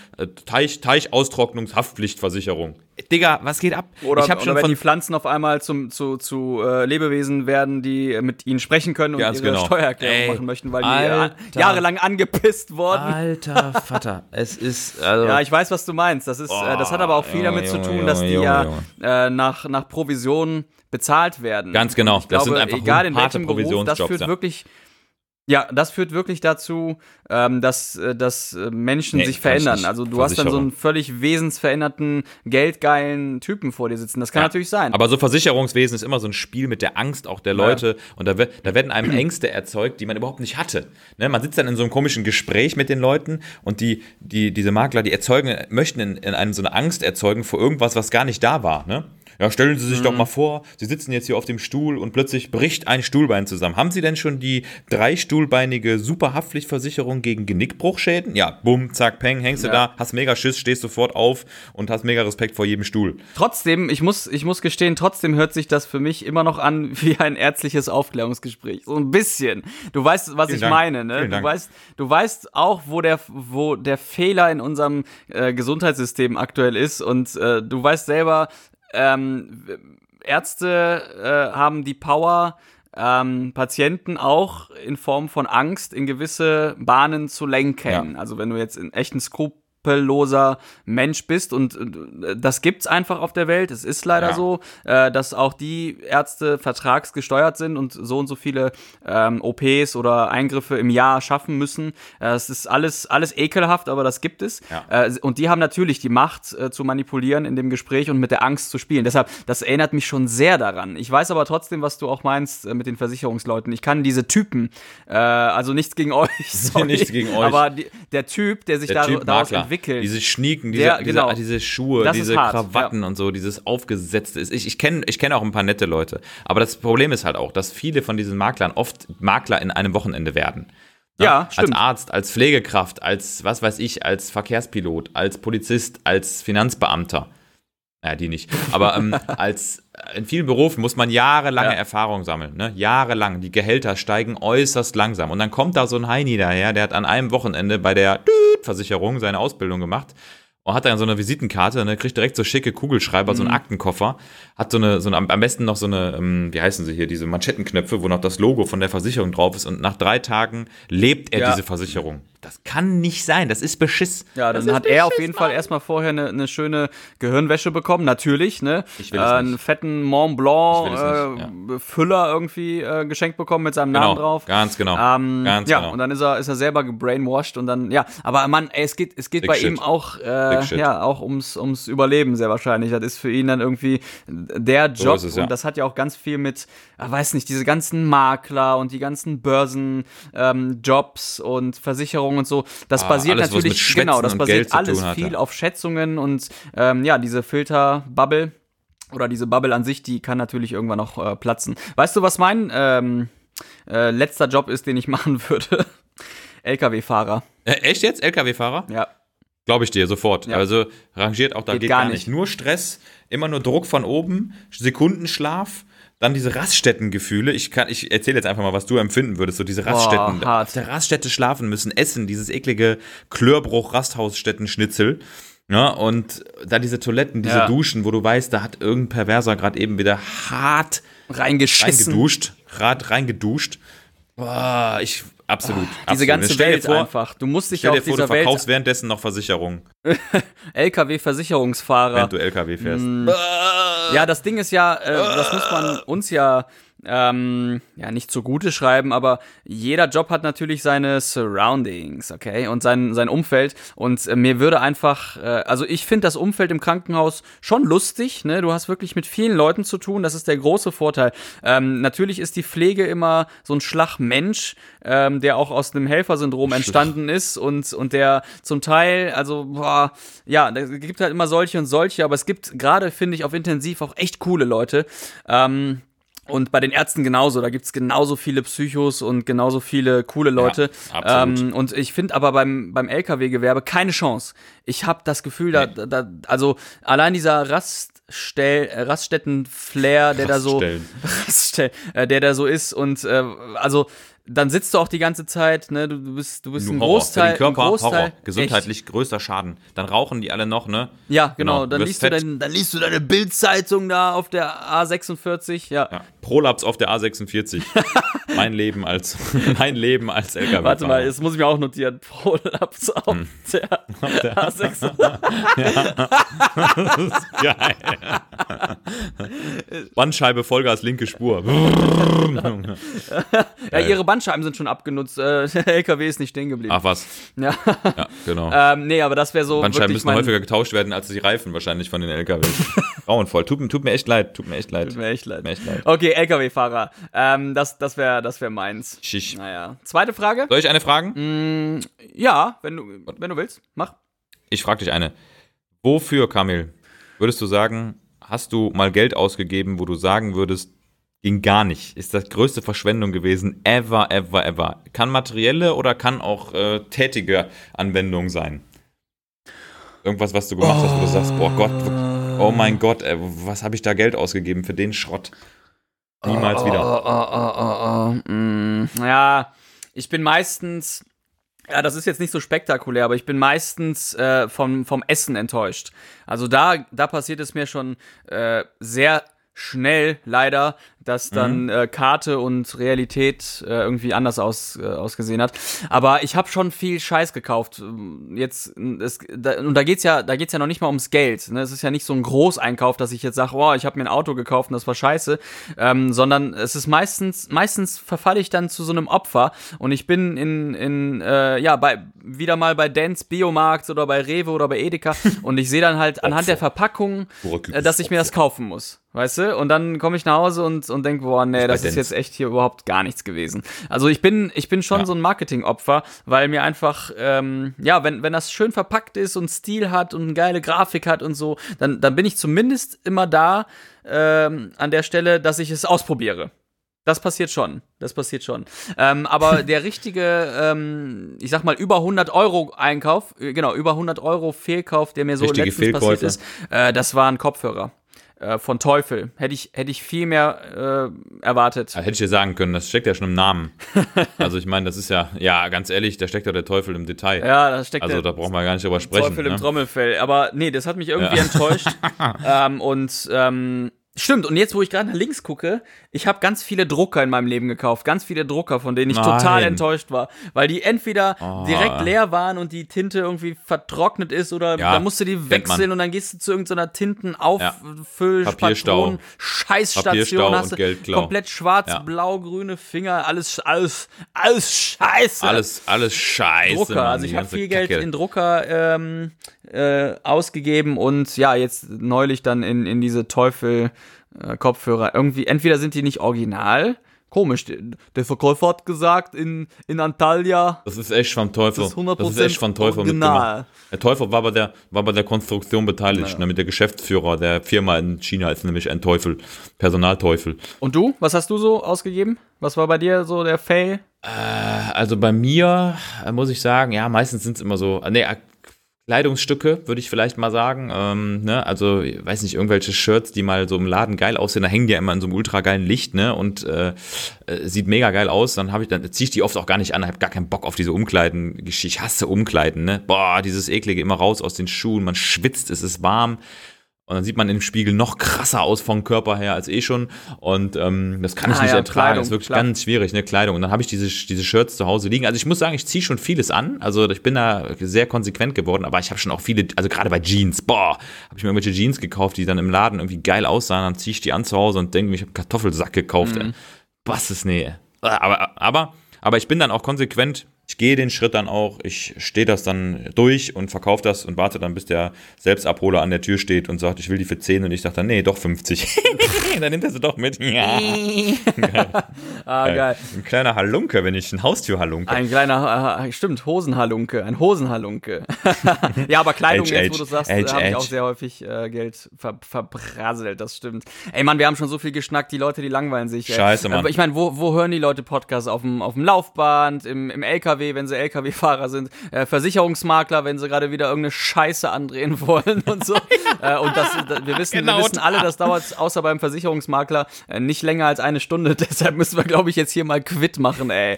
Teichaustrocknungshaftpflichtversicherung. Digga, was geht ab? Oder wenn die Pflanzen auf einmal zu Lebewesen werden, die mit ihnen sprechen können und ihre Steuererklärung machen möchten, weil die jahrelang angepisst wurden. Alter Vater, es ist... Also, ja, ich weiß, was du meinst. Das hat aber auch viel damit zu tun, dass die nach Provisionen bezahlt werden. Ganz genau. Ich glaube, das sind einfach egal in welchem Beruf, das führt wirklich... Ja, das führt wirklich dazu, dass Menschen sich verändern. Also du hast dann so einen völlig wesensveränderten, geldgeilen Typen vor dir sitzen. Das kann natürlich sein. Aber so Versicherungswesen ist immer so ein Spiel mit der Angst auch der Leute. Und da werden einem Ängste erzeugt, die man überhaupt nicht hatte. Ne? Man sitzt dann in so einem komischen Gespräch mit den Leuten, und diese Makler, die möchten in einem so eine Angst erzeugen vor irgendwas, was gar nicht da war, ne? Ja, stellen Sie sich doch mal vor, Sie sitzen jetzt hier auf dem Stuhl und plötzlich bricht ein Stuhlbein zusammen. Haben Sie denn schon die 3-stuhlbeinige Superhaftpflichtversicherung gegen Genickbruchschäden? Ja, bumm, zack, peng, hängst du da, hast mega Schiss, stehst sofort auf und hast mega Respekt vor jedem Stuhl. Trotzdem, ich muss gestehen, trotzdem hört sich das für mich immer noch an wie ein ärztliches Aufklärungsgespräch. So ein bisschen. Du weißt, was ich meine, ne? Du weißt auch, wo der Fehler in unserem Gesundheitssystem aktuell ist, und du weißt selber, Ärzte haben die Power, Patienten auch in Form von Angst in gewisse Bahnen zu lenken. Ja. Also wenn du jetzt in echten skrupelloser Mensch bist, und das gibt's einfach auf der Welt, es ist leider so, dass auch die Ärzte vertragsgesteuert sind und so viele OPs oder Eingriffe im Jahr schaffen müssen. Es ist alles ekelhaft, aber das gibt es. Ja. Und die haben natürlich die Macht zu manipulieren in dem Gespräch und mit der Angst zu spielen. Deshalb, das erinnert mich schon sehr daran. Ich weiß aber trotzdem, was du auch meinst mit den Versicherungsleuten. Ich kann diese Typen, also nichts gegen euch, sorry, nichts gegen euch. Aber der Typ, der sich daraus entwickelt, diese Schnieken, diese Schuhe, das diese Krawatten und so, dieses Aufgesetzte ist. Ich kenne auch ein paar nette Leute. Aber das Problem ist halt auch, dass viele von diesen Maklern oft Makler in einem Wochenende werden. Ja, stimmt. Als Arzt, als Pflegekraft, als was weiß ich, als Verkehrspilot, als Polizist, als Finanzbeamter. Naja, die nicht. Aber in vielen Berufen muss man jahrelange Erfahrung sammeln. Ne? Jahrelang. Die Gehälter steigen äußerst langsam. Und dann kommt da so ein Heini daher, der hat an einem Wochenende bei der Versicherung seine Ausbildung gemacht und hat dann so eine Visitenkarte, ne? Kriegt direkt so schicke Kugelschreiber, so einen Aktenkoffer, hat so eine, am besten noch so eine, wie heißen sie hier, diese Manschettenknöpfe, wo noch das Logo von der Versicherung drauf ist, und nach 3 Tagen lebt er diese Versicherung. Das kann nicht sein, das ist Beschiss. Ja, dann hat er auf jeden Fall erstmal vorher eine schöne Gehirnwäsche bekommen, natürlich, ne? Ich will es nicht. Einen fetten Mont Blanc Füller irgendwie geschenkt bekommen mit seinem Namen drauf. Ganz genau. Und dann ist er selber gebrainwashed und dann, aber Mann, ey, es geht bei ihm auch, auch ums Überleben sehr wahrscheinlich. Das ist für ihn dann irgendwie der Job, so ist es, und das hat ja auch ganz viel mit, weiß nicht, diese ganzen Makler und die ganzen Börsenjobs und Versicherungen und so, das basiert alles, natürlich, das basiert alles viel auf Schätzungen und diese Filterbubble oder diese Bubble an sich, die kann natürlich irgendwann noch platzen. Weißt du, was mein letzter Job ist, den ich machen würde? LKW-Fahrer. Echt jetzt? LKW-Fahrer? Ja. Glaube ich dir, sofort. Ja. Also rangiert auch, da geht gar nicht. Nur Stress, immer nur Druck von oben, Sekundenschlaf. Dann diese Raststättengefühle. Ich erzähle jetzt einfach mal, was du empfinden würdest. So diese Raststätten. Auf der Raststätte schlafen müssen, essen, dieses eklige Klörbruch-Rasthausstätten-Schnitzel. Ja, und dann diese Toiletten, diese Duschen, wo du weißt, da hat irgendein Perverser gerade eben wieder hart reingeduscht. Boah, absolut. Diese ganze Welt vor, einfach. Du musst dich ja auf dieser Welt... Stell dir vor, du verkaufst währenddessen noch Versicherungen. LKW-Versicherungsfahrer. Wenn du LKW fährst. Ja, das Ding ist ja, das muss man uns ja... nicht zugute schreiben, aber jeder Job hat natürlich seine Surroundings, okay, und sein Umfeld, und mir würde einfach, ich finde das Umfeld im Krankenhaus schon lustig, ne, du hast wirklich mit vielen Leuten zu tun, das ist der große Vorteil. Natürlich ist die Pflege immer so ein Schlag-Mensch, der auch aus einem Helfersyndrom entstanden ist und der zum Teil, es gibt halt immer solche und solche, aber es gibt gerade, finde ich, auf Intensiv auch echt coole Leute, und bei den Ärzten genauso, da gibt's genauso viele Psychos und genauso viele coole Leute. Ja, und ich finde aber beim LKW-Gewerbe keine Chance. Ich habe das Gefühl, also allein dieser Raststätten-Flair, der da so ist, und dann sitzt du auch die ganze Zeit, ne, du bist ein Großteil, für den Körper, Horror, gesundheitlich größter Schaden. Dann rauchen die alle noch, ne? Ja, genau. Dann liest du deine Bild-Zeitung da auf der A46, Prolaps auf der A46. Mein Leben als LKW-Fahrer. Warte mal, jetzt muss ich mir auch notieren. Prolaps auf der A46. Das ist geil. Bandscheibe, Vollgas, linke Spur. Ihre Bandscheiben sind schon abgenutzt. Der LKW ist nicht stehen geblieben. Ach was. Ja, ja, genau. Aber das wäre so. Bandscheiben müssen häufiger getauscht werden als die Reifen wahrscheinlich von den LKWs. Grauenvoll. Tut mir echt leid. Okay, LKW-Fahrer. Das wär meins. Schisch. Naja. Zweite Frage. Soll ich eine fragen? Ja, wenn du willst. Mach. Ich frage dich eine. Wofür, Kamil, würdest du sagen, hast du mal Geld ausgegeben, wo du sagen würdest, ging gar nicht. Ist das größte Verschwendung gewesen, ever. Kann materielle oder kann auch tätige Anwendung sein? Irgendwas, was du gemacht hast, wo du sagst, oh mein Gott, ey, was habe ich da Geld ausgegeben für den Schrott? Niemals wieder. Ja, ich bin meistens... Ja, das ist jetzt nicht so spektakulär, aber ich bin meistens vom Essen enttäuscht. Also da passiert es mir schon sehr schnell leider, dass dann Karte und Realität irgendwie anders ausgesehen hat. Aber ich habe schon viel Scheiß gekauft. Jetzt da geht's ja noch nicht mal ums Geld. Ne? Es ist ja nicht so ein Großeinkauf, dass ich jetzt sage, wow, ich habe mir ein Auto gekauft und das war scheiße, sondern es ist meistens verfalle ich dann zu so einem Opfer und ich bin wieder mal bei Dance Biomarkt oder bei Rewe oder bei Edeka und ich sehe dann halt anhand der Verpackung, dass ich mir das kaufen muss. Weißt du? Und dann komme ich nach Hause und denke, boah, nee, das ist jetzt echt hier überhaupt gar nichts gewesen. Also ich bin schon so ein Marketingopfer, weil mir einfach, wenn das schön verpackt ist und Stil hat und eine geile Grafik hat und so, dann bin ich zumindest immer da an der Stelle, dass ich es ausprobiere. Das passiert schon. Aber der richtige, ich sag mal, über 100 Euro Einkauf, genau, über 100 Euro Fehlkauf, der mir so letztens passiert ist, das war ein Kopfhörer. Von Teufel. Hätte ich viel mehr erwartet. Hätte ich dir sagen können, das steckt ja schon im Namen. Also ich meine, das ist ja, ganz ehrlich, da steckt ja der Teufel im Detail. Ja, da steckt also da brauchen wir gar nicht drüber sprechen. Teufel im Trommelfell. Aber nee, das hat mich irgendwie enttäuscht. Stimmt, und jetzt, wo ich gerade nach links gucke, ich habe ganz viele Drucker in meinem Leben gekauft. Ganz viele Drucker, von denen ich total enttäuscht war. Weil die entweder direkt leer waren und die Tinte irgendwie vertrocknet ist oder dann musst du die wechseln und dann gehst du zu irgendeiner Tintenauffüllpatronen, Scheißstation, hast du komplett schwarz, blau, grüne Finger, alles Scheiße. Alles Scheiße. Drucker, Mann, also ich habe viel Geld in Drucker ausgegeben und ja, jetzt neulich dann in diese Teufel- Kopfhörer. Irgendwie, entweder sind die nicht original. Komisch, der Verkäufer hat gesagt, in Antalya. Das ist echt vom Teufel. Das ist 100% original. Der Teufel war bei der Konstruktion beteiligt, ne, mit der Geschäftsführer der Firma in China ist nämlich ein Teufel, Personalteufel. Und du? Was hast du so ausgegeben? Was war bei dir so der Fail? Also bei mir muss ich sagen, ja, meistens sind es immer so, Kleidungsstücke, würde ich vielleicht mal sagen. Also, ich weiß nicht, irgendwelche Shirts, die mal so im Laden geil aussehen, da hängen die ja immer in so einem ultra geilen Licht, ne? Und sieht mega geil aus. Dann ziehe ich die oft auch gar nicht an, habe gar keinen Bock auf diese Umkleiden-Geschichte. Ich hasse Umkleiden, ne? Boah, dieses Eklige, immer raus aus den Schuhen, man schwitzt, es ist warm. Und dann sieht man im Spiegel noch krasser aus vom Körper her als eh schon. Und das kann ich nicht ertragen. Kleidung, das ist wirklich ganz schwierig, ne, Kleidung. Und dann habe ich diese Shirts zu Hause liegen. Also ich muss sagen, ich ziehe schon vieles an. Also ich bin da sehr konsequent geworden. Aber ich habe schon auch viele, also gerade bei Jeans, habe ich mir irgendwelche Jeans gekauft, die dann im Laden irgendwie geil aussahen. Dann ziehe ich die an zu Hause und denke mir, ich habe einen Kartoffelsack gekauft. Was ist nee. Aber ich bin dann auch konsequent. Ich gehe den Schritt dann auch, ich stehe das dann durch und verkaufe das und warte dann, bis der Selbstabholer an der Tür steht und sagt, ich will die für 10 und ich sage dann, nee, doch 50. Dann nimmt er sie doch mit. Ja. Geil. Geil. Ein kleiner Halunke, wenn ich ein Haustür-Halunke. Ein kleiner, stimmt, Hosenhalunke, ein Hosenhalunke. Ja, aber Kleidung, jetzt wo du sagst, habe ich auch sehr häufig Geld verbrasselt, das stimmt. Ey Mann, wir haben schon so viel geschnackt, die Leute, die langweilen sich. Ey. Scheiße, Mann. Aber ich meine, wo hören die Leute Podcasts? Auf dem Laufband, im LKW? Wenn sie LKW-Fahrer sind, Versicherungsmakler, wenn sie gerade wieder irgendeine Scheiße andrehen wollen und so. Und wir wissen alle, das dauert außer beim Versicherungsmakler nicht länger als eine Stunde. Deshalb müssen wir, glaube ich, jetzt hier mal Quitt machen, ey.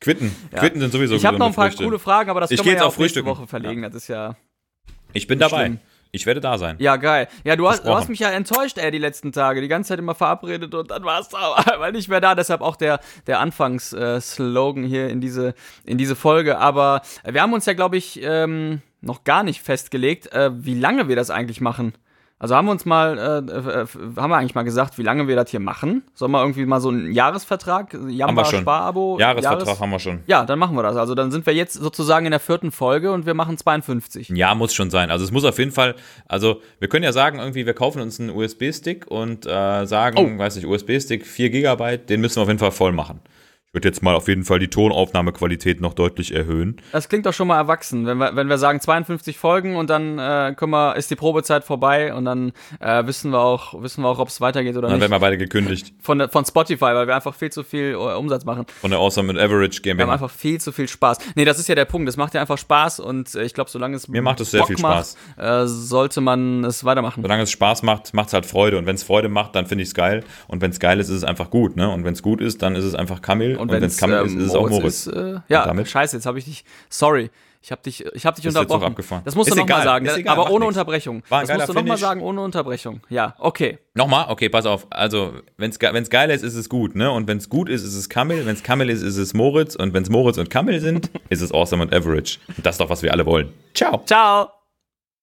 Quitten. Ja. Quitten sind sowieso. Ich habe noch ein paar coole Fragen, aber das können wir ja auf nächste Woche verlegen. Ja. Das ist ja. Ich bin dabei. Schlimm. Ich werde da sein. Ja, geil. Ja, du hast mich ja enttäuscht, ey, die letzten Tage. Die ganze Zeit immer verabredet und dann warst du aber nicht mehr da. Deshalb auch der Anfangsslogan hier in diese Folge. Aber wir haben uns ja, glaube ich, noch gar nicht festgelegt, wie lange wir das eigentlich machen. Also haben wir eigentlich mal gesagt, wie lange wir das hier machen? Sollen wir irgendwie mal so einen Jahresvertrag, Jamba-Sparabo? Jahresvertrag haben wir schon. Ja, dann machen wir das. Also dann sind wir jetzt sozusagen in der 4. Folge und wir machen 52. Ja, muss schon sein. Also es muss auf jeden Fall, also wir können ja sagen, irgendwie wir kaufen uns einen USB-Stick und sagen, weiß nicht, USB-Stick 4 GB, den müssen wir auf jeden Fall voll machen. Ich würde jetzt mal auf jeden Fall die Tonaufnahmequalität noch deutlich erhöhen. Das klingt doch schon mal erwachsen, wenn wir sagen 52 Folgen und dann ist die Probezeit vorbei und dann wissen wir auch, ob es weitergeht oder nicht. Dann werden wir beide gekündigt. Von Spotify, weil wir einfach viel zu viel Umsatz machen. Von der Awesome and Average GmbH. Wir haben einfach viel zu viel Spaß. Nee, das ist ja der Punkt. Das macht ja einfach Spaß und ich glaube, solange es mir macht es sehr Bock viel Spaß, sollte man es weitermachen. Solange es Spaß macht, macht es halt Freude und wenn es Freude macht, dann finde ich es geil und wenn es geil ist, ist es einfach gut, ne? Und wenn es gut ist, dann ist es einfach Kamil. Und wenn es Kamil ist, ist es auch Moritz. Ist, ja, damit? Scheiße, jetzt habe ich dich. Sorry. Ich hab dich unterbrochen. Das musst du nochmal sagen, aber ohne Unterbrechung. Das musst du nochmal sagen, ohne Unterbrechung. Ja, okay. Nochmal? Okay, pass auf. Also, wenn's geil ist es gut, ne? Und wenn's gut ist es Kamil. Wenn's Kamil ist es Moritz. Und wenn's Moritz und Kamil sind, ist es awesome und average. Und das ist doch, was wir alle wollen. Ciao. Ciao.